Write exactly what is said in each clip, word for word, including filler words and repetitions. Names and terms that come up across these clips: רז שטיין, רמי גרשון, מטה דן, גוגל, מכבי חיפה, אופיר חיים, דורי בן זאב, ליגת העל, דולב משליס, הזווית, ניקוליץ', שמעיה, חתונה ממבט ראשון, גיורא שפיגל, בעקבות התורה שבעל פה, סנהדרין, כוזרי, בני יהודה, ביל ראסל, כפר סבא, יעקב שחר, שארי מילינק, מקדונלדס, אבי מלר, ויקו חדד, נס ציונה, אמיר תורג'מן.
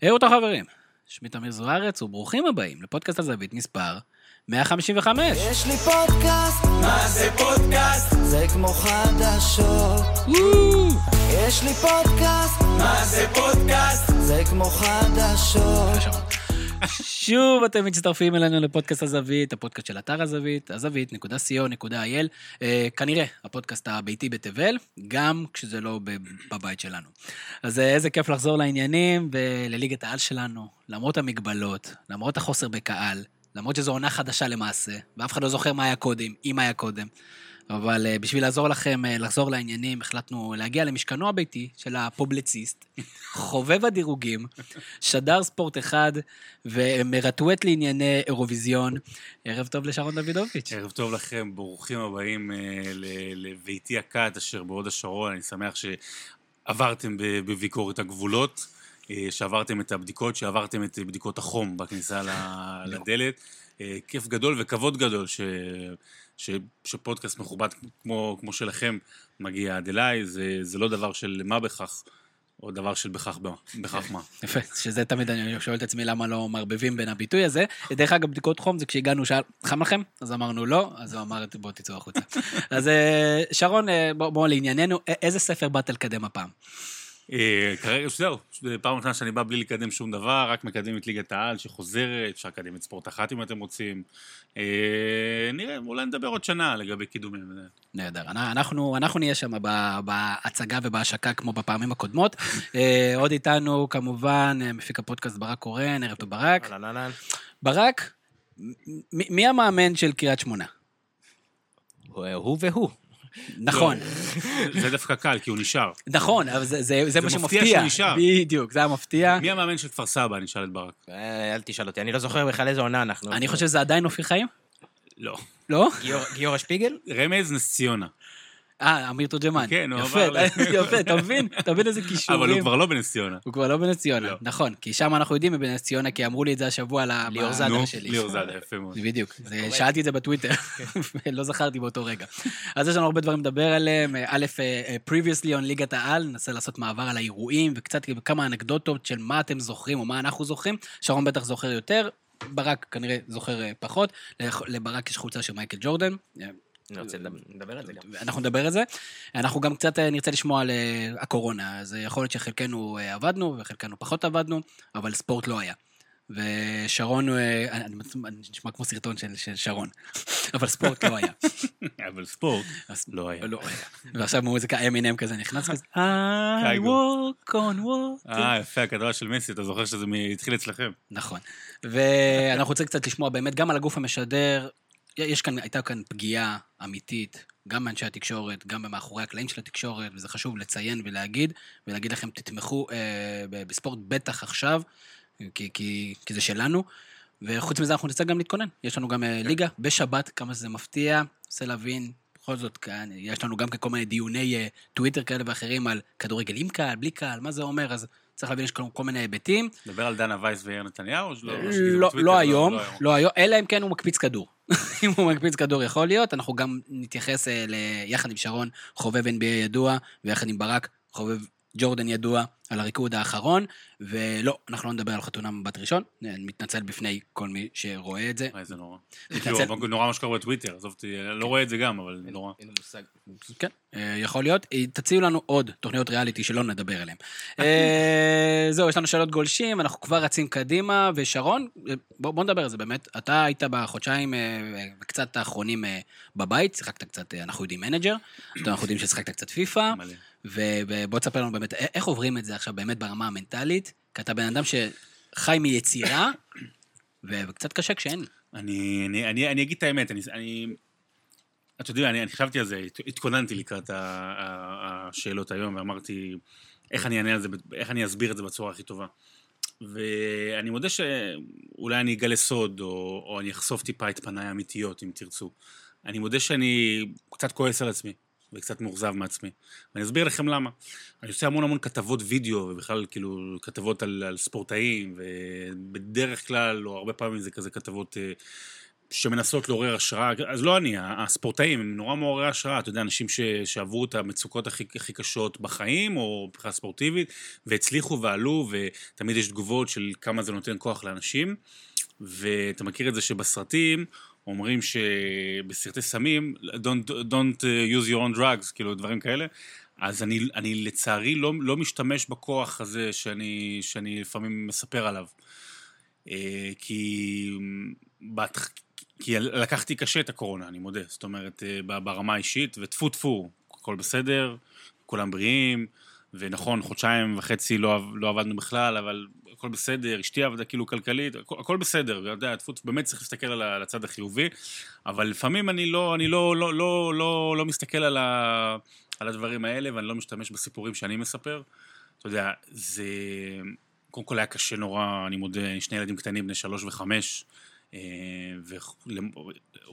היי אותה חברים, שמי תמיר זוארץ וברוכים הבאים לפודקאסט הזווית מספר מאה חמישים וחמש. יש לי פודקאסט, מה זה פודקאסט? זה כמו חדשות. יש לי פודקאסט, מה זה פודקאסט? זה כמו חדשות. שוב אתם מצטרפים אלינו לפודקאסט הזווית, הפודקאסט של אתר הזווית, הזווית נקודה סי או נקודה איי אל, כנראה הפודקאסט הביתי בתבל, גם כשזה לא בבית שלנו. אז איזה כיף לחזור לעניינים ולליגת העל שלנו, למרות המגבלות, למרות החוסר בקהל, למרות שזו עונה חדשה למעשה, ואף אחד לא זוכר מה היה קודם, אם היה קודם. אבל בשביל לעזור לכם לחזור לעניינים, החלטנו להגיע למשכנו הביתי של הפובלציסט, חובב הדירוגים, שדר ספורט אחד, ומרטוט לענייני אירוויזיון. ערב טוב לשרון דוידוביץ. ערב טוב לכם, ברוכים הבאים לביתי הקט אשר בהוד השרון. אני שמח שעברתם בביקורת הגבולות, שעברתם את הבדיקות, שעברתם את בדיקות החום בכניסה לדלת. כיף גדול וכבוד גדול ש... ש... שפודקאסט מכובד כמו, כמו שלכם מגיע עד אליי, זה, זה לא דבר של מה בכך, או דבר של בכך מה. בכך מה. יפה, שזה תמיד אני שואל את עצמי למה לא מרבבים בין הביטוי הזה. דרך אגב, בדיקות חום זה כשהגענו שאל, חם לכם? אז אמרנו לא, אז הוא אמר, בוא תצאו החוצה. אז שרון, בוא, בוא לענייננו, איזה ספר באת לקדם הפעם? כרגע, זהו, פעם אחת שאני בא בלי לקדם שום דבר, רק מקדם את ליגת העל שחוזרת, אפשר לקדם את ספורט אחת אם אתם רוצים. נראה, אולי נדבר עוד שנה לגבי קידומים. נהדר, אנחנו נהיה שם בהצגה ובהשקה כמו בפעמים הקודמות. עוד איתנו כמובן מפיק הפודקאסט ברק קורן, ערב טוב ברק. ברק, מי המאמן של קריאת שמונה? הוא והוא. נכון. זה דווקא קל, כי הוא נשאר. נכון, אבל זה מה שמפתיע. זה מפתיע שהוא נשאר. בדיוק, זה המפתיע. מי המאמן של כפר סבא, נשאל את ברק. אל תשאל אותי, אני לא זוכר בכלל איזה עונה אנחנו. אני חושב שזה עדיין אופיר חיים? לא. לא? גיורא שפיגל? רמז נס ציונה. אה, אמיר תורג'מן. כן, הוא עבר. יפה, תבין, תבין איזה קישורים. אבל הוא כבר לא בנס ציונה. הוא כבר לא בנס ציונה, נכון. כי שם אנחנו יודעים מבנס ציונה, כי אמרו לי את זה השבוע ליאור זאדר שלי. ליאור זאדר, יפה מאוד. בדיוק, שאלתי את זה בטוויטר, ולא זכרתי באותו רגע. אז יש לנו הרבה דברים לדבר עליהם. א', previously on ליגת העל, ננסה לעשות מעבר על האירועים, וקצת כמה אנקדוטות של מה אתם זוכרים, או מה אנחנו זוכרים. שרון בטח זוכר יותר, ברק כנראה זוכר פחות. לברק יש חולצה של מייקל ג'ורדן. אני רוצה לדבר על זה גם. אנחנו נדבר על זה. אנחנו גם קצת נרצה לשמוע על הקורונה, אז יכול להיות שחלקנו עבדנו, וחלקנו פחות עבדנו, אבל ספורט לא היה. ושרון, אני נשמע כמו סרטון של שרון, אבל ספורט לא היה. אבל ספורט לא היה. ועכשיו מוזיקה M and M כזה נכנס כזה, I walk on water. אה, יפה, הכתבה של מסי, אתה זוכר שזה התחיל אצלכם. נכון. ואנחנו רוצים קצת לשמוע באמת גם על הגוף המשדר, יש כאן, הייתה כאן פגיעה אמיתית, גם באנשי התקשורת, גם במאחורי הקלעים של התקשורת, וזה חשוב לציין ולהגיד, ולהגיד לכם, תתמכו אה, בספורט בטח עכשיו, כי, כי, כי זה שלנו, וחוץ מזה אנחנו נצא גם להתכונן, יש לנו גם אה, ליגה, בשבת, כמה זה מפתיע, עושה להבין, בכל זאת, כאן, יש לנו גם כל מיני דיוני אה, טוויטר כאלה ואחרים, על כדורגל עם קהל, בלי קהל, מה זה אומר, אז... צריך להבין, יש כל מיני היבטים. דבר על דנה וייס ויאיר נתניהו? לא היום, לא היום, אלא אם כן הוא מקפיץ כדור. אם הוא מקפיץ כדור יכול להיות, אנחנו גם נתייחס יחד עם שרון, חובב N B A ידוע, ויחד עם ברק, חובב ג'ורדן ידוע, על הריקוד האחרון, ולא, אנחנו לא נדבר על חתונה מבט ראשון, מתנצל בפני כל מי שרואה את זה. זה נורא. נורא מה שקורה בטוויטר, לא רואה את זה גם, אבל נורא. אין מושג. כן, יכול להיות. תציעו לנו עוד תוכניות ריאליטי שלא נדבר עליהן. זהו, יש לנו שאלות גולשים, אנחנו כבר רצים קדימה, ושרון, בוא נדבר על זה באמת, אתה היית בחודשיים וקצת האחרונים בבית, שיחקת קצת, אנחנו יודעים מנג'ר, אנחנו יודעים ששיחקת קצת פיפה, ובוא תספר לנו באמת, איך עוברים את זה עכשיו באמת ברמה המנטלית, כי אתה בן אדם שחי מיצירה, וקצת קשה כשאין. אני, אני, אני, אני אגיד את האמת, אני, אני, את יודעים, אני, אני חשבתי על זה, התכוננתי לקראת השאלות היום, ואמרתי, איך אני אענה על זה, איך אני אסביר את זה בצורה הכי טובה. ואני מודה שאולי אני אגלה סוד, או, או אני אחשוף טיפה את פניי האמיתיות, אם תרצו. אני מודה שאני קצת כועס על עצמי. וקצת מורזב מעצמי. ואני אסביר לכם למה. אני עושה המון המון כתבות וידאו, ובכלל כאילו כתבות על, על ספורטאים, ובדרך כלל, או הרבה פעמים זה כזה כתבות אה, שמנסות לעורר השראה, אז לא אני, הספורטאים הם נורא מעוררי השראה, אתה יודע, אנשים שעברו את המצוקות הכי, הכי קשות בחיים, או בכלל ספורטיבית, והצליחו ועלו, ותמיד יש תגובות של כמה זה נותן כוח לאנשים, ואתה מכיר את זה שבסרטים, אומרים שבסרטי סמים, don't, don't use your own drugs, כאילו דברים כאלה, אז אני, אני לצערי לא, לא משתמש בכוח הזה שאני, שאני לפעמים מספר עליו, כי בהתח... כי לקחתי קשה את הקורונה, אני מודה, זאת אומרת, ברמה האישית, וטפו טפו, הכל בסדר, כולם בריאים, ונכון, חודשיים וחצי לא, לא עבדנו בכלל, אבל הכל בסדר, אשתי עבדה כאילו כלכלית, הכל, הכל בסדר, יודע, טפו, באמת צריך להסתכל על הצד החיובי, אבל לפעמים אני לא, אני לא, לא, לא, לא, לא מסתכל על ה, על הדברים האלה, ואני לא משתמש בסיפורים שאני מספר, אתה יודע, זה... קודם כל היה קשה נורא, אני מודה, שני ילדים קטנים, בני שלוש וחמש,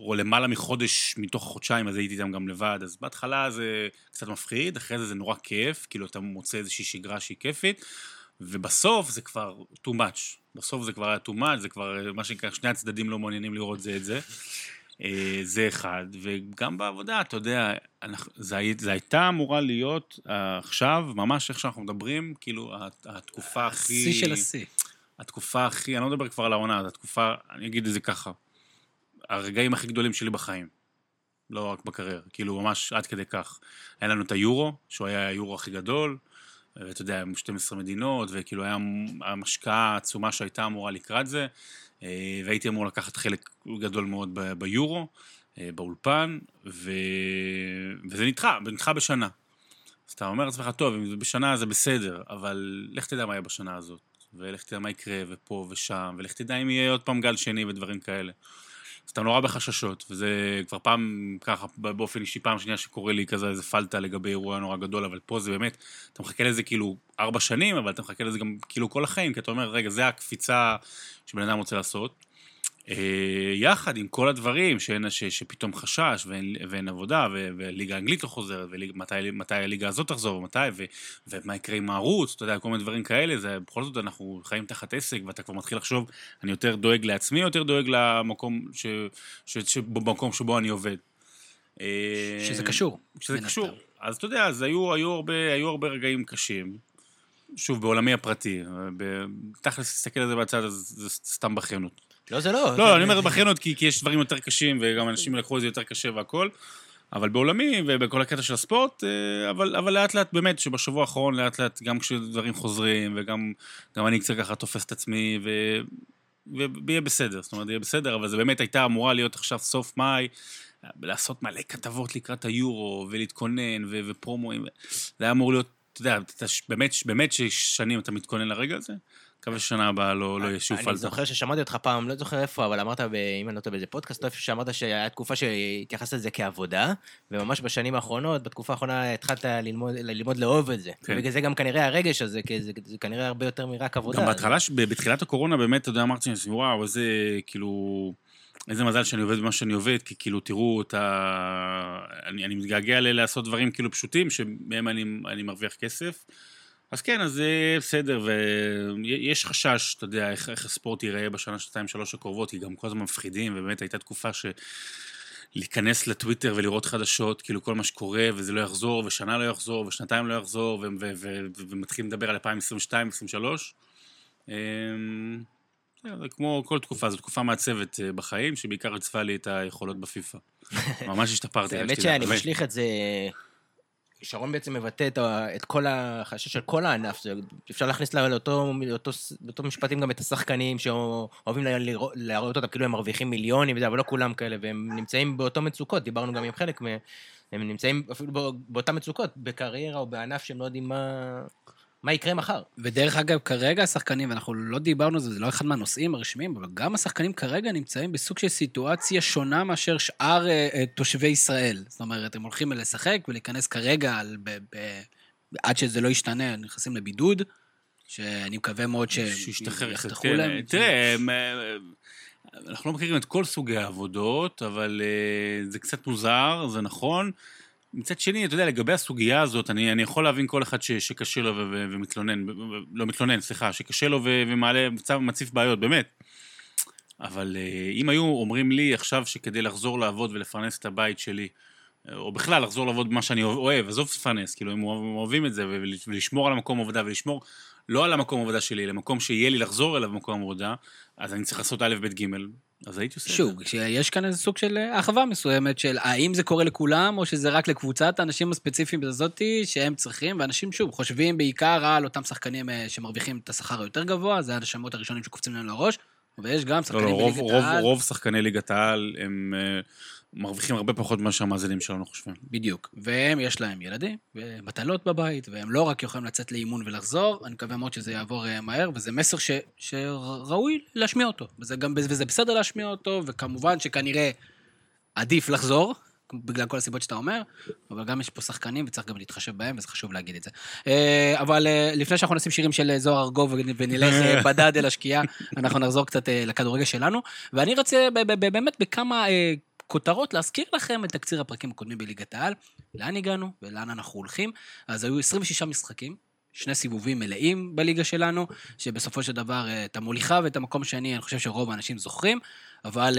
ולמעלה מחודש מתוך חודשיים, אז הייתי איתם גם לבד, אז בהתחלה זה קצת מפחיד, אחרי זה זה נורא כיף, כאילו אתה מוצא איזושהי שגרה שהיא כיפית, ובסוף זה כבר too much, בסוף זה כבר היה too much, זה כבר מה שנקרא, שני הצדדים לא מעוניינים לראות זה את זה, זה אחד, וגם בעבודה, אתה יודע, זה הייתה אמורה להיות עכשיו, ממש איך שאנחנו מדברים, כאילו התקופה הכי... השיא של השיא. התקופה הכי, אני לא מדבר כבר על העונה, התקופה, אני אגיד את זה ככה, הרגעים הכי גדולים שלי בחיים, לא רק בקריירה, כאילו ממש עד כדי כך. היה לנו את היורו, שהוא היה היורו הכי גדול, ואתה יודע, עם שתים עשרה מדינות, וכאילו היה המשקעה העצומה שהייתה אמורה לקראת זה, והייתי אמור לקחת חלק גדול מאוד ב- ביורו, באולפן, ו... וזה נדחה, נדחה בשנה. אז אתה אומר לעצמך, טוב, אם זה בשנה זה בסדר, אבל לך תדע מה היה בשנה הזאת, ולך תדע מה יקרה, ופה ושם, ולך תדע אם יהיה עוד פעם גל שני ודברים כאלה. אז אתה נורא בחששות, וזה כבר פעם ככה, באופן אישי, פעם שנייה שקורה לי כזה, זה פלטה לגבי אירוע נורא גדול, אבל פה זה באמת, אתה מחכה לזה כאילו ארבע שנים, אבל אתה מחכה לזה גם כאילו כל החיים, כי אתה אומר, רגע, זה הקפיצה שבן אדם רוצה לעשות, יחד עם כל הדברים שפתאום חשש, ואין עבודה, וליגה האנגלית לא חוזרת, ומתי הליגה הזאת תחזור, ומתי, ומה יקרה עם הערוץ, אתה יודע, כל מיני דברים כאלה, זה בכל זאת אנחנו חיים תחת עסק, ואתה כבר מתחיל לחשוב, אני יותר דואג לעצמי, יותר דואג למקום שבו אני עובד. שזה קשור. שזה קשור. אז אתה יודע, היו הרבה רגעים קשים, שוב, בעולמי הפרטי, תכלס להסתכל על זה בצד, זה סתם בחנות. לא, זה לא. לא, אני אומר בחרנות, כי יש דברים יותר קשים, וגם אנשים לקחו את זה יותר קשה והכל, אבל בעולמי, ובכל הקטע של הספורט, אבל לאט לאט, באמת, שבשבוע האחרון, לאט לאט, גם כשדברים חוזרים, וגם אני קצת ככה תופס את עצמי, ויהיה בסדר, זאת אומרת, יהיה בסדר, אבל זה באמת הייתה אמורה להיות עכשיו סוף מאי, לעשות מלא כתבות לקראת היורו, ולהתכונן, ופרומואים, זה היה אמור להיות, אתה יודע, באמת ששנים אתה מתכונן לרגע הזה, כמה שנה הבאה לא יהיה שוב פלטה. אני זוכר ששמעתי אותך פעם, לא זוכר איפה, אבל אמרת, אם אני לא טועה באיזה פודקאסט, שאמרת שהיה תקופה שהתייחסת את זה כעבודה, וממש בשנים האחרונות, בתקופה האחרונה התחלת ללמוד לאהוב את זה. בגלל זה גם כנראה הרגש הזה, זה כנראה הרבה יותר מרק עבודה. גם בהתחלה, בתחילת הקורונה, באמת, אתה יודע, אמרתי, וואו, איזה, כאילו, איזה מזל שאני עובד במה שאני עובד, כי כאילו, תראו אותה, אני מתגעגע לעשות דברים כאילו פשוטים, שמהם אני מרוויח כסף. אז כן, אז זה בסדר, ויש חשש, אתה יודע, איך, איך הספורט ייראה בשנה, שנתיים, שלוש הקרובות, כי גם כל הזמן מפחידים, ובאמת הייתה תקופה שלהיכנס לטוויטר ולראות חדשות, כאילו כל מה שקורה, וזה לא יחזור, ושנה לא יחזור, ושנתיים לא יחזור, ו- ו- ו- ו- ומתחילים לדבר על אלפיים עשרים ושתיים, אלפיים עשרים ושלוש. זה כמו כל תקופה, זו תקופה מעצבת בחיים, שבעיקר הצפה לי את היכולות בפיפה. ממש השתפרתי. באמת שאני משליך את זה... שרון בעצם מבטא את כל החשש של כל הענף, אפשר להכניס לאותו משפטים גם את השחקנים, שאוהבים להראות אותם, כאילו הם מרוויחים מיליונים, אבל לא כולם כאלה, והם נמצאים באותו מצוקות, דיברנו גם עם חלק, הם נמצאים אפילו באותה מצוקות, בקריירה או בענף שהם לא יודעים מה יקרה מחר. ודרך אגב, כרגע השחקנים, ואנחנו לא דיברנו, זה לא אחד מהנושאים הרשמיים, אבל גם השחקנים כרגע נמצאים בסוג של סיטואציה שונה מאשר שאר תושבי ישראל. זאת אומרת, הם הולכים לשחק ולהיכנס כרגע, עד שזה לא ישתנה, נכנסים לבידוד, שאני מקווה מאוד שיחתכו להם. תראה, אנחנו לא מכירים את כל סוגי העבודות, אבל זה קצת מוזר, זה נכון, מצד שני, אתה יודע, לגבי הסוגיה הזאת, אני, אני יכול להבין כל אחד ש, שקשה לו ו, ו, ומתלונן, לא מתלונן, סליחה, שקשה לו ו, ומעלה, מציף בעיות, באמת. אבל אם היו אומרים לי עכשיו שכדי לחזור לעבוד ולפרנס את הבית שלי, או בכלל לחזור לעבוד במה שאני אוהב, עזוב לפרנס, כאילו הם אוהבים את זה, ולשמור על המקום עבודה, ולשמור לא על המקום עבודה שלי, למקום שיהיה לי לחזור אליו במקום עבודה, אז אני צריך לעשות א' ב' ג', אז הייתי עושה. שוב, שיש כאן איזה סוג של אחווה מסוימת, של האם זה קורה לכולם, או שזה רק לקבוצת האנשים הספציפיים בזאת, שהם צריכים, ואנשים שוב חושבים בעיקר על אותם שחקנים שמרוויחים את השכר היותר גבוה, זה השמות הראשונים שקופצים להם לראש, ויש גם שחקנים בליגת העל. רוב שחקני ליגת העל הם מרוויחים הרבה פחות ממה שהמאזינים שלנו חושבים. בדיוק. והם, יש להם ילדים, ומטלות בבית, והם לא רק יכולים לצאת לאימון ולחזור, אני מקווה מאוד שזה יעבור מהר, וזה מסר ש, שראוי להשמיע אותו. וזה גם, וזה בסדר להשמיע אותו, וכמובן שכנראה עדיף לחזור, בגלל כל הסיבות שאתה אומר, אבל גם יש פה שחקנים, וצריך גם להתחשב בהם, וזה חשוב להגיד את זה. אבל לפני שאנחנו נשים שירים של זוהר ארגוב, ונלך בדד אל השקיעה, אנחנו נחזור קצת לכדורגל שלנו, ואני רוצה באמת בכמה כותרות להזכיר לכם את תקציר הפרקים הקודמים בליגת העל, לאן הגענו ולאן אנחנו הולכים. אז היו עשרים ושישה משחקים, שני סיבובים מלאים בליגה שלנו, שבסופו של דבר את המוליכה ואת המקום שאני, אני חושב שרוב האנשים זוכרים, אבל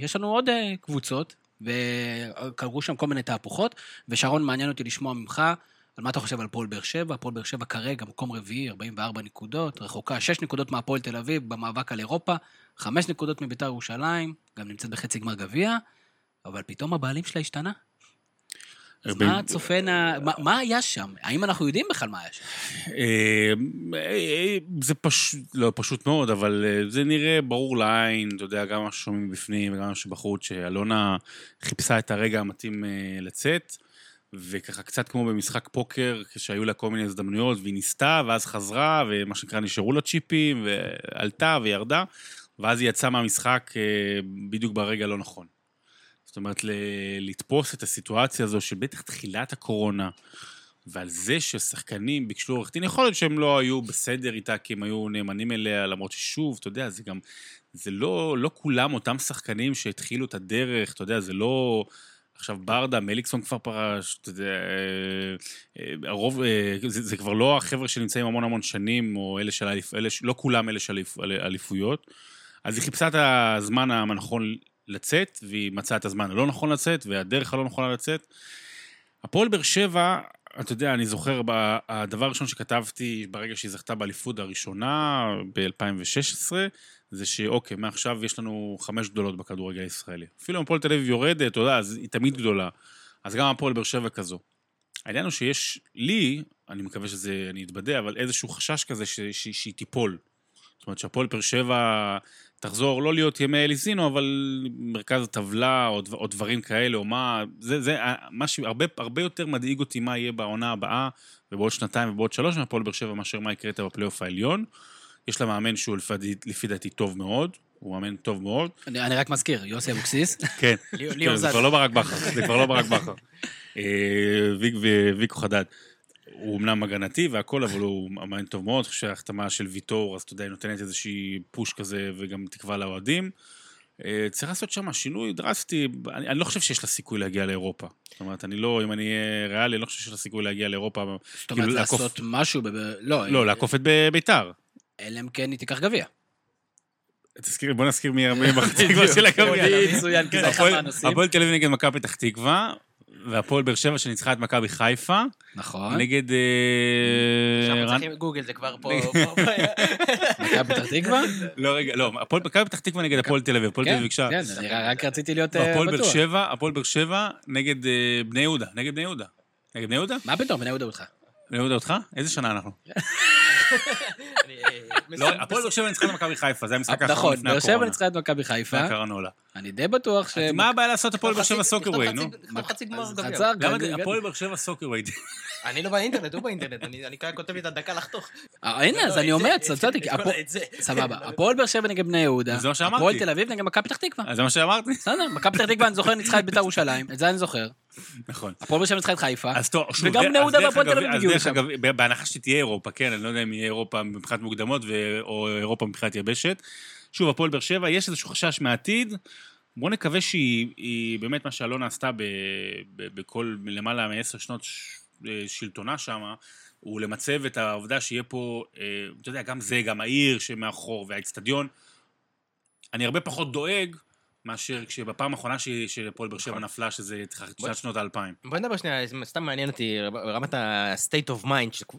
יש לנו עוד קבוצות, וקראו שם כל מיני תהפוכות, ושרון, מעניין אותי לשמוע ממך, על מה אתה חושב על פועל באר שבע? פועל באר שבע כרגע, מקום רביעי, ארבעים וארבע נקודות, רחוקה שש נקודות מהפועל תל אביב, במאבק על אירופה, חמש נקודות מביתר ירושלים, גם נמצאת בחצי גמר גביע, אבל פתאום הבעלים שלה השתנה. אז מה צופן, מה היה שם? האם אנחנו יודעים בכלל מה היה שם? זה פשוט, לא פשוט מאוד, אבל זה נראה ברור לעין, אתה יודע, גם מה ששומעים בפנים וגם מה שבחוץ, שאלונה חיפשה את הרגע המתאים לצאת, וככה קצת כמו במשחק פוקר, כשהיו לה כל מיני הזדמנויות, והיא ניסתה, ואז חזרה, ומה שנקרא נשארו לה צ'יפים, ועלתה וירדה, ואז היא יצאה מהמשחק בדיוק ברגע לא נכון. זאת אומרת, לתפוס את הסיטואציה הזו של בטח תחילת הקורונה, ועל זה ששחקנים ביקשו עורך דין, יכול להיות שהם לא היו בסדר איתה, כי הם היו נאמנים אליה, למרות ששוב, אתה יודע, זה גם, זה לא, לא כולם אותם שחקנים שהתחילו את הדרך, אתה יודע, זה לא, עכשיו ברדה, מליקסון כבר פרש, אתה יודע, הרוב, זה, זה כבר לא החבר'ה שנמצאים המון המון שנים, או אלה של, אלה, לא כולם אלה של אליפויות, אז היא חיפשה את הזמן המנכון, לצאת, והיא מצאה את הזמן הלא נכון לצאת, והדרך הלא נכונה לצאת. הפועל באר שבע, אתה יודע, אני זוכר, הדבר הראשון שכתבתי ברגע שהיא זכתה באליפות הראשונה, ב-אלפיים ושש עשרה, זה שאוקיי, מעכשיו יש לנו חמש גדולות בכדורגל הישראלי. אפילו אם הפועל תל אביב יורדת, אתה יודע, אז היא תמיד גדולה. אז גם הפועל באר שבע כזו. העניין הוא שיש לי, אני מקווה שזה, אני אתבדע, אבל איזשהו חשש כזה שהיא תיפול. זאת אומרת שהפועל באר שבע תחזור, לא להיות ימי אליזינו, אבל מרכז הטבלה או, דבר, או דברים כאלה, או מה, זה, זה משהו, הרבה, הרבה יותר מדאיג אותי מה יהיה בעונה הבאה, ובעוד שנתיים ובעוד שלוש, מהפועל באר שבע מאשר מה יקרה בפלייאוף העליון. יש לה מאמן שהוא לפי, לפי דעתי טוב מאוד, הוא מאמן טוב מאוד. אני, אני רק מזכיר, יוסי אבוקסיס. כן, כן זה כבר לא ברק בכר, זה כבר לא ברק בכר. ויקו חדד. הוא אמנם הגנתי והכל, אבל הוא מאמן טוב מאוד, כשההחתמה של ויטור, אז אתה יודע, היא נותנת איזושהי פוש כזה, וגם תקווה לאוהדים. צריך לעשות שם שינוי דרסטי, אני, אני לא חושב שיש לה סיכוי להגיע לאירופה. זאת אומרת, אני לא, אם אני ריאלי, אני לא חושב שיש לה סיכוי להגיע לאירופה. זאת אומרת, כאילו, לעשות לעקוף, משהו, ב... לא, לא, לעקוף את ביתר. אלא אם כן היא תיקח גביע. תזכיר, בוא נזכיר מי מחצית כבר של הגביע. הפועל תל אביב נגד מכבי פתח תקווה, והפועל באר שבע שניצחה את מכבי חיפה. נכון. נגד עכשיו צריכים גוגל, זה כבר פה. מכבי פתח תקווה? לא, רגע, לא. מכבי פתח תקווה נגד הפועל תל אביב. כן, כן, רק רציתי להיות בטוח. הפועל באר שבע, הפועל באר שבע נגד בני יהודה. נגד בני יהודה. נגד בני יהודה? מה פתאום, בני יהודה אותך? בני יהודה אותך? איזה שנה אנחנו? הפועל באר שבע ניצחה את מכבי חיפה, זה המשחק האחרון לפני הקורונה. נכון, באר שבע ניצחה את מכבי חיפה. אני די בטוח ש... מה הבעיה לעשות הפועל באר שבע סוקרווי, נו? חצי גמר גביע. הפועל באר שבע סוקרווי. אני לא באינטרנט, הוא באינטרנט, אני כותב לי את הדקה לחתוך. הנה, אז אני עומד, סבצתי, סבבה, הפועל באר שבע נגד בני יהודה, הפועל תל אביב נגד מכבי פתח תקווה. זה מה שאמרתי. בסדר, מכבי פתח תקווה אני זוכר ניצחה את בית"ר ירושלים, את זה אני זוכר. נכון. הפועל באר שבע ניצחה את חיפה, וגם בני יהודה והפועל תל אביב הגיעו לשם. בהנחה שתהיה אירופה, כן, אני לא יודע אם יהיה אירופה מבחינת מוקדמות או אירופה מבחינת יבשת. שוב, הפועל באר שבע, יש איזשהו חשש מהעתיד. בוא נקווה שהיא באמת מה שאלונה עשתה בכל למעלה מעשר שנות שלטונה שם, הוא למצב את העובדה שיהיה פה, אתה יודע, גם זה, גם העיר שמאחור והאצטדיון, אני הרבה פחות דואג מאשר כשבפעם האחרונה שפועל באר שבע נפלה, שזה תחילת שנות האלפיים. בוא נדבר שנייה, סתם מעניין אותי, רמת ה-state of mind,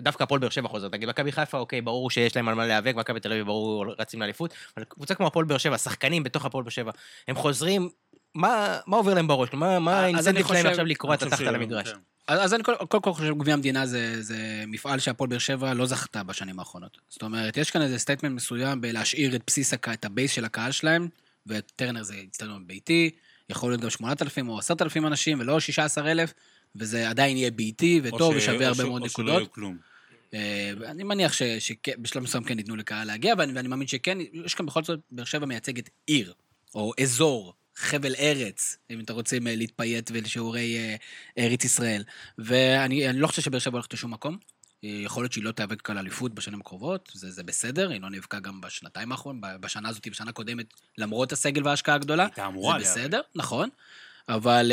דווקא הפועל באר שבע חוזר, תגיד, מכבי חיפה, אוקיי, ברור שיש להם על מה להיאבק, מכבי תל אביב, ברור, רצים לאליפות, אבל קבוצה כמו הפועל באר שבע, השחקנים בתוך הפועל באר שבע, הם חוזרים, מה עובר להם בראש? מה האינסנטיב שלהם עכשיו לקרוא את התחת על המגרש? אז אני כל כך חושב, גביע המדינה זה מפעל שהפועל באר שבע לא זכתה בשנים האחרונות. זאת אומרת, יש כאן איזה סטייטמנט מסוים בלהשאיר את בסיס, את הבייס של הקהל שלהם, וטרנר זה אצטדיון ביתי, יכול להיות גם שמונת אלפים או עשרת אלפים אנשים, ולא שישה עשר אלף, וזה עדיין יהיה ביתי, וטוב, ושווה הרבה מאוד נקודות. או שלא יהיו כלום. אני מניח שבשלב מסוים כן ניתנו לקהל להגיע, ואני מאמין שכן, יש כאן בכל זאת, באר שבע מייצגת עיר, או אזור, חבל ארץ, אם אתה רוצה להתפייט ולשיעורי ארץ ישראל. ואני לא חושב שבאר שבע הולכת לשום מקום, יכול להיות שהיא לא תיאבק על אליפות בשנים הקרובות, זה, זה בסדר, היא לא נאבקה גם בשנתיים האחרונות, בשנה הזאת, בשנה הקודמת, למרות הסגל וההשקעה הגדולה, זה בסדר, נכון, אבל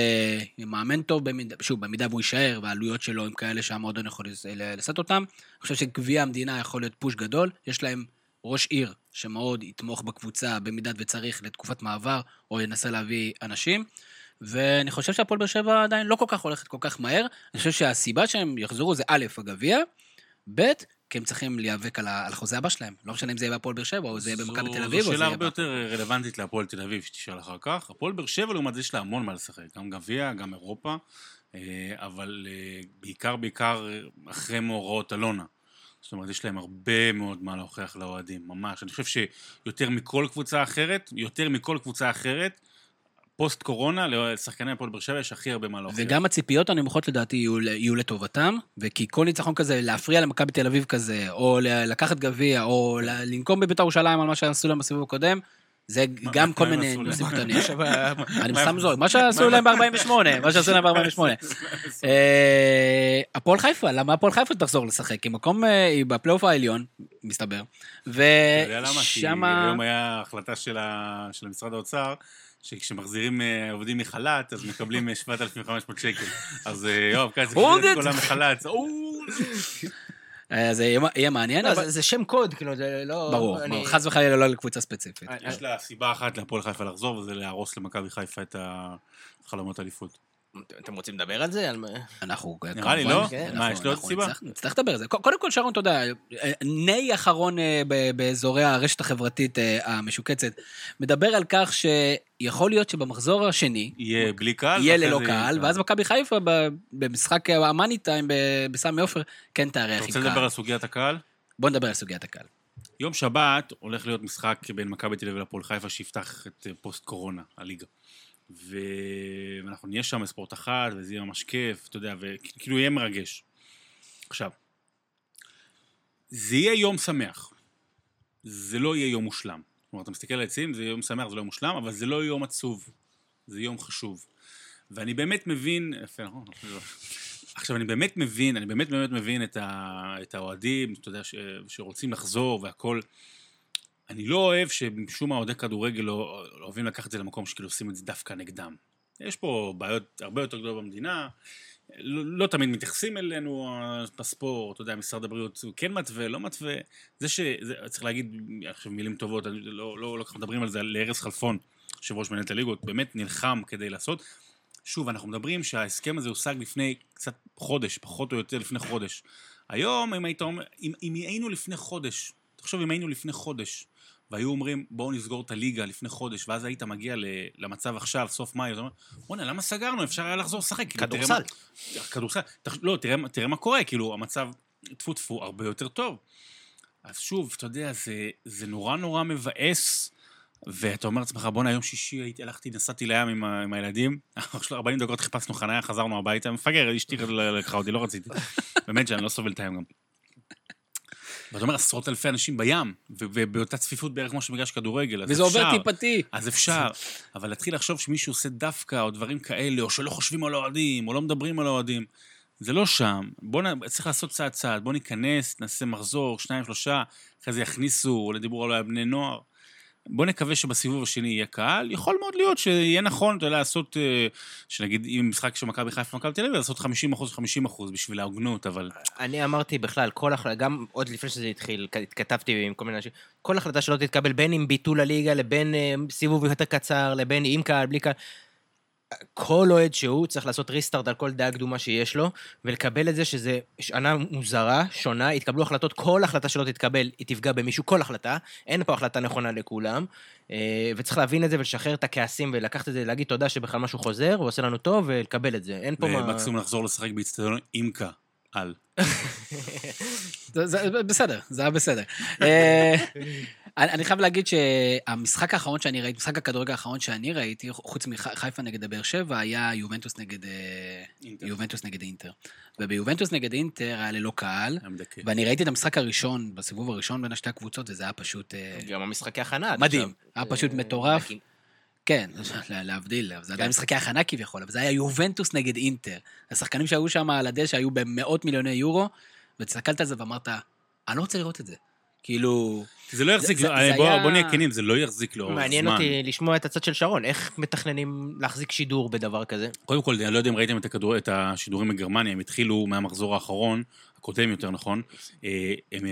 uh, מאמן טוב, במיד, שוב, במידה והוא יישאר, והעלויות שלו הם כאלה שהמועדון יכול לשאת אותם, אני חושב שגביע המדינה יכול להיות פוש גדול, יש להם ראש עיר שמאוד יתמוך בקבוצה, במידת וצריך לתקופת מעבר, או ינסה להביא אנשים, ואני חושב שהפועל באר שבע עדיין לא כל כך הולכת כל כך מהר, אני חושב שהסיבה שהם יחזרו זה א', הגביע, ב', כי הם צריכים להיאבק על החוזה הבא שלהם, לא משנה אם זה יהיה בהפועל באר שבע, או זה יהיה במכבי תל אביב, זו שאלה הרבה יותר רלוונטית להפועל תל אביב, שתשאל אחר כך, הפועל באר שבע לעומת זה יש לה המון מה לשחק, גם גביע, גם אירופה, אבל בעיקר בעיקר אחרי מאורעות אלונה, זאת אומרת, יש להם הרבה מאוד מה להוכיח לאוהדים, ממש, אני חושב שיותר מכל קבוצה אחרת, יותר מכל קבוצה אחרת, פוסט קורונה, לשחקני הפועל באר שבע יש הכי הרבה מה להוכיח. וגם הציפיות הנמוכות לדעתי יהיו לטובתם, וכי כל ניצחון כזה, להפריע למכבי תל אביב כזה, או לקחת גביע, או לנקום בבית"ר ירושלים על מה שעשו להם בסיבוב הקודם, זה גם כל מיני נושאים קטנים. אני מסתם זו, מה שעשו להם ב-ארבעים ושמונה, מה שעשו להם ב-ארבעים ושמונה. הפועל חיפה, למה הפועל חיפה תחזור לשחק? היא מקום, היא בפלייאוף העליון, מסתבר. אתה יודע למה? כי היום היה החלטה של משרד האוצר, שכשמחזירים עובדים מחל"ת, אז מקבלים שבעת אלפים וחמש מאות שקל. אז יואב, כזה חזיר את כל המחל"ת. אז יהיה מעניין. זה שם קוד, כאילו, זה לא... ברור, חס וחלילה לא לקבוצה ספציפית. יש לה סיבה אחת להפועל חיפה לחזור, וזה להרוס למכבי חיפה את חלומות האליפות. אתם רוצים לדבר על זה? אנחנו... נראה לי, לא? מה, יש לו עוד סיבה? נצטרך לדבר על זה. קודם כל, שרון, תודה. ני אחרון באזורי הרשת החברתית המשוקצת, מדבר על כך שיכול להיות שבמחזור השני... יהיה בלי קהל? יהיה ללא קהל, ואז מכבי חיפה במשחק המאני טיים בסמי עופר, כן תארח עם קהל. אתה רוצה לדבר על סוגיית הקהל? בוא נדבר על סוגיית הקהל. יום שבת הולך להיות משחק בין מכבי תל אביב לפועל חיפה שיפתח את פוסט קורונה, הליגה. ואנחנו נהיה שם בספורט אחת, וזה יהיה ממש כיף, אתה יודע, וכאילו יהיה מרגש. עכשיו, זה יהיה יום שמח, זה לא יהיה יום מושלם. זאת אומרת, אתה מסתכל על היציעים, זה יום שמח, זה לא יום מושלם, אבל זה לא יום עצוב, זה יום חשוב. ואני באמת מבין, יפה, נכון? עכשיו, אני באמת מבין, אני באמת באמת מבין את האוהדים, אתה יודע, שרוצים לחזור והכל... אני לא אוהב שמשום אוהדי כדורגל לא אוהבים לקחת את זה למקום שכאילו עושים את זה דווקא נגדם. יש פה בעיות הרבה יותר גדולות במדינה, לא, לא תמיד מתייחסים אלינו בספורט, אתה יודע, משרד הבריאות הוא כן מתווה, לא מתווה, זה שצריך להגיד עכשיו מילים טובות, אני לא, לא, לא כך מדברים על זה, לארז חלפון, יושב ראש מנהלת הליגות, באמת נלחם כדי לעשות. שוב, אנחנו מדברים שההסכם הזה הושג לפני קצת חודש, פחות או יותר לפני חודש. היום, אם היית אומר, אם, אם היינו לפני חודש, תחשוב, אם היינו לפני חודש, והיו אומרים, בואו נסגור את הליגה לפני חודש, ואז היית מגיע למצב עכשיו, סוף מאי, ואתה אומר, בוא'נה, למה סגרנו? אפשר היה לחזור לשחק. כדורסל. כדורסל. לא, תראה מה קורה, כאילו, המצב תפו תפו הרבה יותר טוב. אז שוב, אתה יודע, זה נורא נורא מבאס, ואתה אומר לעצמך, בוא'נה, היום שישי הלכתי, נסעתי לים עם הילדים, ארבעים דקות חיפשנו חניה, חזרנו הביתה, מפגר, אשתי לקחה אותי, לא רציתי. באמת שאני לא סובל את הים גם. ואתה אומר, עשרות אלפי אנשים בים, ובאותה צפיפות בערך כמו שמגרש כדורגל, וזה עובר טיפתי. אז אפשר, אבל להתחיל לחשוב שמישהו עושה דווקא, או דברים כאלה, או שלא חושבים על אוהדים, או לא מדברים על אוהדים, זה לא שם. בוא צריך לעשות צעד צעד, בוא ניכנס, נעשה מחזור, שניים, שלושה, אחרי זה יכניסו, או לדיבור על בני נוער. בוא נקווה שבסיבוב השני יהיה קהל, יכול מאוד להיות שיהיה נכון לעשות, שנגיד, אם משחק שמכבי חיפה ומכבי תל אביב, לעשות חמישים אחוז וחמישים אחוז בשביל ההוגנות, אבל... אני אמרתי בכלל, כל החלטה, גם עוד לפני שזה התחיל, התכתבתי עם כל מיני אנשים, כל החלטה שלא תתקבל, בין עם ביטול הליגה, לבין סיבוב יותר קצר, לבין עם קהל, בלי קהל, כל עוד שהוא צריך לעשות ריסטארט על כל דעה קדומה שיש לו, ולקבל את זה שזה שנה מוזרה, שונה, התקבלו החלטות, כל החלטה שלא תתקבל, היא תפגע במישהו, כל החלטה, אין פה החלטה נכונה לכולם, וצריך להבין את זה ולשחרר את הכעסים, ולקחת את זה, להגיד תודה שבכלל משהו חוזר, הוא עושה לנו טוב, ולקבל את זה, אין פה מה... ומקסימום נחזור לשחק באצטדיון אימקה, על. בסדר, זה היה בסדר. אני חייב להגיד שהמשחק האחרון שאני ראיתי, משחק הכדורגל האחרון שאני ראיתי, חוץ מחיפה נגד באר שבע, היה יובנטוס נגד יובנטוס נגד אינטר. וביובנטוס נגד אינטר היה ללא קהל, ואני ראיתי את המשחק הראשון, בסיבוב הראשון בין השתי הקבוצות, וזה היה פשוט... גם המשחקי הכנה. מדהים, היה פשוט מטורף. כן, להבדיל, זה עדיין משחקי הכנה כביכול, אבל זה היה יובנטוס נגד אינטר. השחקנים שהיו שם על הדשא היו במאות מיליוני יורו, והסתכלת על זה ואמרת, אני לא רוצה לראות את זה. כאילו... זה לא יחזיק, בוא נהיה כנים, זה לא יחזיק לאורך זמן. מעניין אותי לשמוע את הצד של שרון, איך מתכננים להחזיק שידור בדבר כזה? קודם כל, אני לא יודע אם ראיתם את השידורים מגרמניה, הם התחילו מהמחזור האחרון, הקודם יותר נכון, הם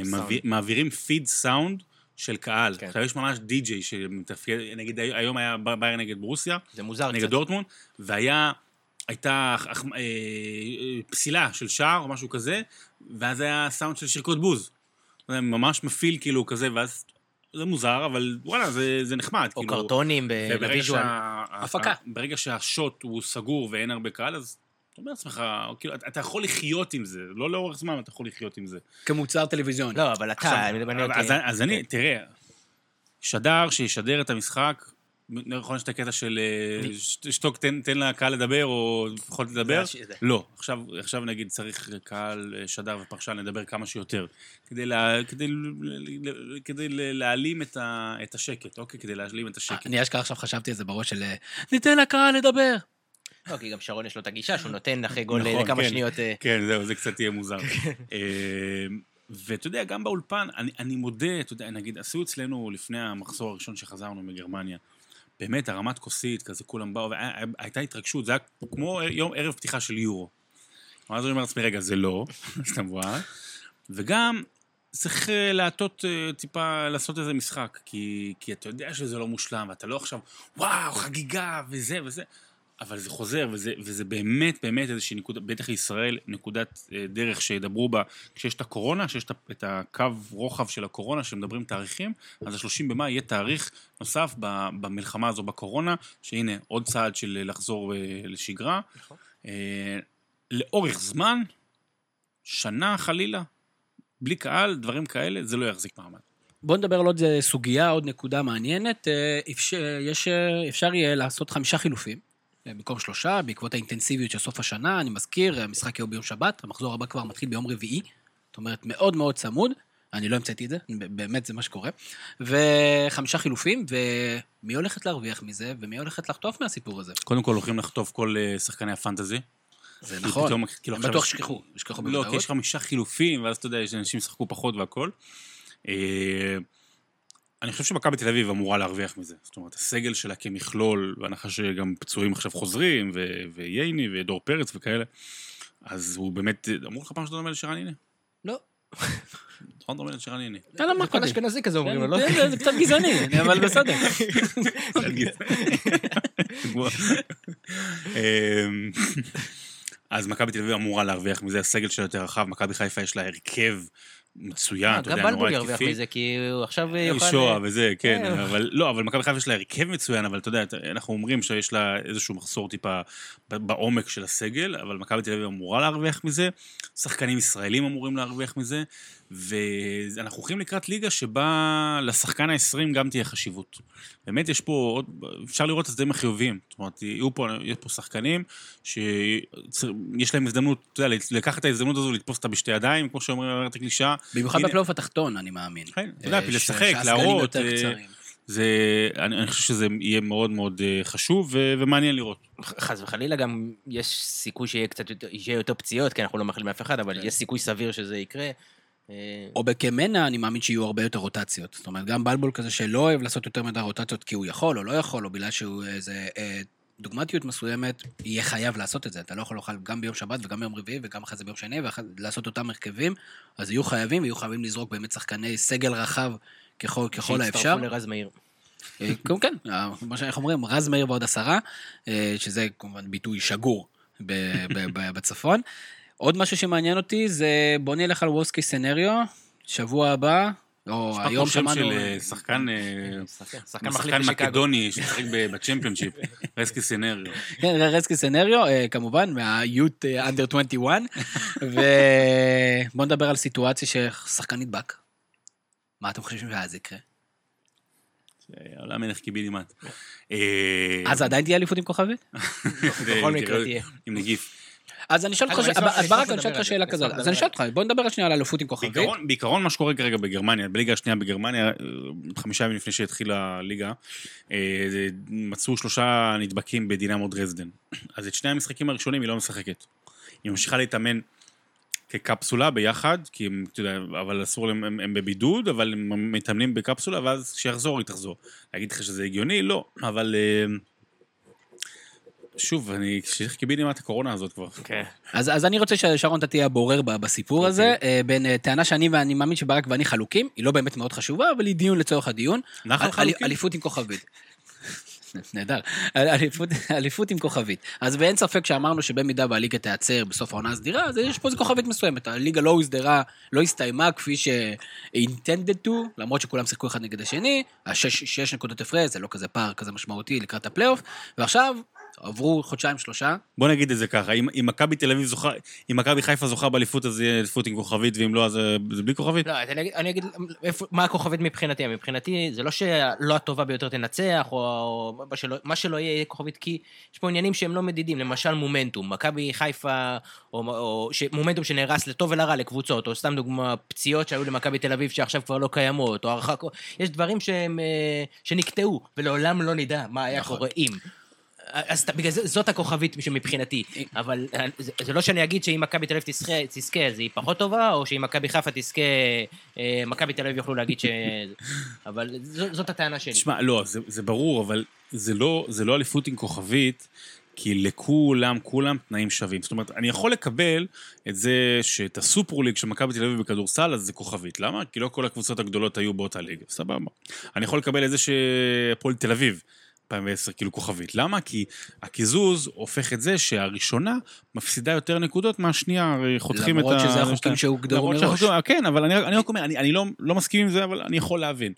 מעבירים פיד סאונד, של קהל, עכשיו יש ממש די-ג'יי שמתפקד, נגיד היום היה בייר נגד ברוסיה, נגד דורטמונד, והייתה פסילה של שער או משהו כזה, ואז היה סאונד של שריקות בוז, זה ממש מפעיל כאילו כזה, ואז זה מוזר, אבל וואלה, זה נחמד. או קרטונים בלוויז'ואל. הפקה. ברגע שהשוט הוא סגור ואין הרבה קהל, אז... אתה אומר לעצמך, אתה יכול לחיות עם זה, לא לאורך זמן, אתה יכול לחיות עם זה. כמוצר טלוויזיון. לא, אבל אתה... אז אני, תראה, שדר שישדר את המשחק, נכון יש את הקטע של שתוק, תן לקהל לדבר, או יכולת לדבר? לא, עכשיו נגיד צריך קהל, שדר ופרשן לדבר כמה שיותר, כדי להעלים את השקט, אוקיי, כדי להעלים את השקט. אני אשכח עכשיו חשבתי את זה בראש של, ניתן לקהל לדבר. לא, כי גם שרון יש לו את הגישה, שהוא נותן אחרי גול לכמה שניות. כן, זהו, זה קצת יהיה מוזר. ואתה יודע, גם באולפן, אני מודה, אתה יודע, נגיד, עשו אצלנו לפני המחזור הראשון שחזרנו מגרמניה, באמת, הרמת כוסית, כזה כולם באו, והייתה התרגשות, זה היה כמו יום ערב פתיחה של יורו. אז אני אומר לעצמי, רגע, זה לא, סתם בואה. וגם, צריך לעשות טיפה, לעשות איזה משחק, כי אתה יודע שזה לא מושלם, ואתה לא עכשיו, וואו, חגיגה, וזה, וזה. אבל זה חוזר, וזה, וזה באמת, באמת איזושהי נקודה, בטח לישראל, נקודת דרך שידברו בה, כשיש את הקורונה, שיש את הקו רוחב של הקורונה, שמדברים תאריכים, אז ה-שלושים במאי יהיה תאריך נוסף במלחמה הזו בקורונה, שהנה, עוד צעד של לחזור לשגרה. לאורך זמן, שנה חלילה, בלי קהל, דברים כאלה, זה לא יחזיק מעמד. בואו נדבר על עוד סוגיה, עוד נקודה מעניינת. אפשר יהיה לעשות חמישה חילופים. במקום שלושה, בעקבות האינטנסיביות של סוף השנה, אני מזכיר, המשחק יהיה ביום שבת, המחזור הבא כבר מתחיל ביום רביעי, זאת אומרת, מאוד מאוד צמוד, אני לא המצאתי את זה, באמת זה מה שקורה, וחמישה חילופים, ומי הולכת להרוויח מזה, ומי הולכת לחטוף מהסיפור הזה? קודם כל, הולכים לחטוף כל שחקני הפנטזי, זה נכון, הם בטוח שכחו, שכחו בבדעות. לא, כי יש חמישה חילופים, ואז אתה יודע, יש אנשים ששחקו פחות והכל, אני חושב שמכבי תל אביב אמורה להרוויח מזה. זאת אומרת, הסגל שלה כמכלול, בהנחה שגם פצועים עכשיו חוזרים, וייני ודור פרץ וכאלה, אז הוא באמת, אמרו לך פעם שאתה דומה לשרן הנה? לא. אתה דומה לשרן הנה. יאללה, מה כל אשכנזי כזה אומרים לו, לא? זה קצת גזעני, אבל בסדר. אז מכבי תל אביב אמורה להרוויח מזה, הסגל שלה יותר רחב, מכבי חיפה יש לה הרכב, מצוין, אתה יודע, נורא כיפי. כי הוא עכשיו יוכל... שואה וזה, כן, אבל לא, אבל מכבי חיפה יש לה הרכב מצוין, אבל אתה יודע, אנחנו אומרים שיש לה איזשהו מחסור טיפה בעומק של הסגל, אבל מכבי תל אביב אמורה להרוויח מזה, שחקנים ישראלים אמורים להרוויח מזה, ואנחנו הולכים לקראת ליגה שבה לשחקן ה-עשרים גם תהיה חשיבות. באמת יש פה, אפשר לראות את זה מחיובים, זאת אומרת, יהיו פה, יש פה שחקנים שיש להם הזדמנות, אתה יודע, לקחת את ההזדמנות הזו, לתפוס אותה בשתי ידיים, כמו שאומרת הקלישה. במיוחד בפלייאוף התחתון, אני מאמין. אתה יודע, לשחק, להראות, אני חושב שזה יהיה מאוד מאוד חשוב ומעניין לראות. חס וחלילה גם יש סיכוי שיהיה יותר פציעות, כי אנחנו לא מאחלים מאף אחד, אבל יש סיכוי סביר שזה יקרה. או בכמנה אני מאמין שיהיו הרבה יותר רוטציות, זאת אומרת גם בלבול כזה שלא אוהב לעשות יותר מדי רוטציות כי הוא יכול או לא יכול, או בגלל שהוא איזה דוגמטיות מסוימת, יהיה חייב לעשות את זה, אתה לא יכול לאכל גם ביום שבת וגם ביום רביעי וגם אחרי זה ביום שני, ולעשות אותם מרכבים, אז יהיו חייבים, יהיו חייבים לזרוק באמת שחקני סגל רחב ככל, ככל האפשר. שהצטרפו לרז מאיר. כמובן, כן, מה שאנחנו אומרים, רז מאיר ועוד עשרה, שזה כמובן ביטוי שגור בצפון. עוד משהו שמעניין אותי זה, בוא נלך על וורסט קייס סנריו, שבוע הבא, או היום שמענו... של שחקן מקדוני ששחק בצ'מפיונשיפ, רסקי סנריו. כן, רסקי סנריו, כמובן, מהיוט אנדר עשרים ואחת, ובואו נדבר על סיטואציה ששחקן נדבק. מה אתם חושבים שאז יקרה? העולם אין לך קיבילי מעט. אז עדיין תהיה אליפות עם כוכבית? בכל מקרה תהיה. עם נגיף. אז אני שואל אותך שאלה כזאת, אז אני שואל אותך, בוא נדבר שנייה על אלופות עם כוכבית. בעיקרון מה שקורה כרגע בגרמניה, בליגה השנייה בגרמניה, חמישה ימים לפני שהתחילה הליגה, מצאו שלושה נדבקים בדינמו דרזדן. אז את שני המשחקים הראשונים היא לא משחקת. היא ממשיכה להתאמן כקפסולה ביחד, אבל אסור להם, הם בבידוד, אבל הם מתאמנים בקפסולה, ואז כשיחזור היא תחזור. להגיד לך שזה הגיוני? לא, אבל... שוב, אני קיבילי מעט הקורונה הזאת כבר. אז אני רוצה ששרון תהיה הבורר בסיפור הזה, בין טענה שאני ואני מאמין שברק ואני חלוקים, היא לא באמת מאוד חשובה, אבל היא דיון לצורך הדיון. אנחנו חלוקים? אליפות עם כוכבית. נהדר. אליפות עם כוכבית. אז ואין ספק שאמרנו שבמידה והליגה תיעצר בסוף העונה הסדירה, אז יש פה איזו כוכבית מסוימת. הליגה לא הסדירה, לא הסתיימה כפי ש-intended to, למרות שכולם שיחקו אחד נגד השני, שש נקודות הפרש, זה לא כזה פער, כזה משמעותי לקראת הפלייאוף, ועכשיו עברו חודשיים, שלושה. בוא נגיד את זה ככה, אם מכבי תל אביב זוכה, אם מכבי חיפה זוכה באליפות, אז יהיה אליפות עם כוכבית, ואם לא, אז זה בלי כוכבית? לא, אני אגיד, מה הכוכבית מבחינתי? מבחינתי, זה לא שלא הטובה ביותר תנצח, או מה שלא יהיה כוכבית, כי יש פה עניינים שהם לא מדידים, למשל מומנטום, מכבי חיפה, או מומנטום שנהרס לטוב ולרע לקבוצות, או סתם דוגמה, פציעות שהיו למכבי תל אביב שעכשיו כבר לא קיימות, או הרחק, יש דברים שהם, שנקטעו, ולעולם לא נדע מה היה קורה אם. אז בגלל זה, זאת הכוכבית שמבחינתי, אבל זה, זה לא שאני אגיד שאם מכבי תל אביב תזכה, תזכה, זה היא פחות טובה, או שאם מכבי חיפה תזכה, מכבי תל אביב יוכלו להגיד ש... אבל ז, זאת הטענה שלי. תשמע, לא, זה, זה ברור, אבל זה לא, זה לא אליפות עם כוכבית, כי לכולם, כולם תנאים שווים. זאת אומרת, אני יכול לקבל את זה שאת הסופרוליג שמכבי תל אביב בכדורסל, אז זה כוכבית. למה? כי לא כל הקבוצות הגדולות היו באותה ליגה. סבבה. אני יכול לקבל את זה שפועל תל אביב אלפיים ועשר, כאילו כוכבית. למה? כי הקיזוז הופך את זה שהראשונה מפסידה יותר נקודות מהשנייה, חותכים את ה... למרות שזה החוקים שהוגדרו מראש. כן, אבל אני לא מסכים עם זה, אבל אני יכול להבין.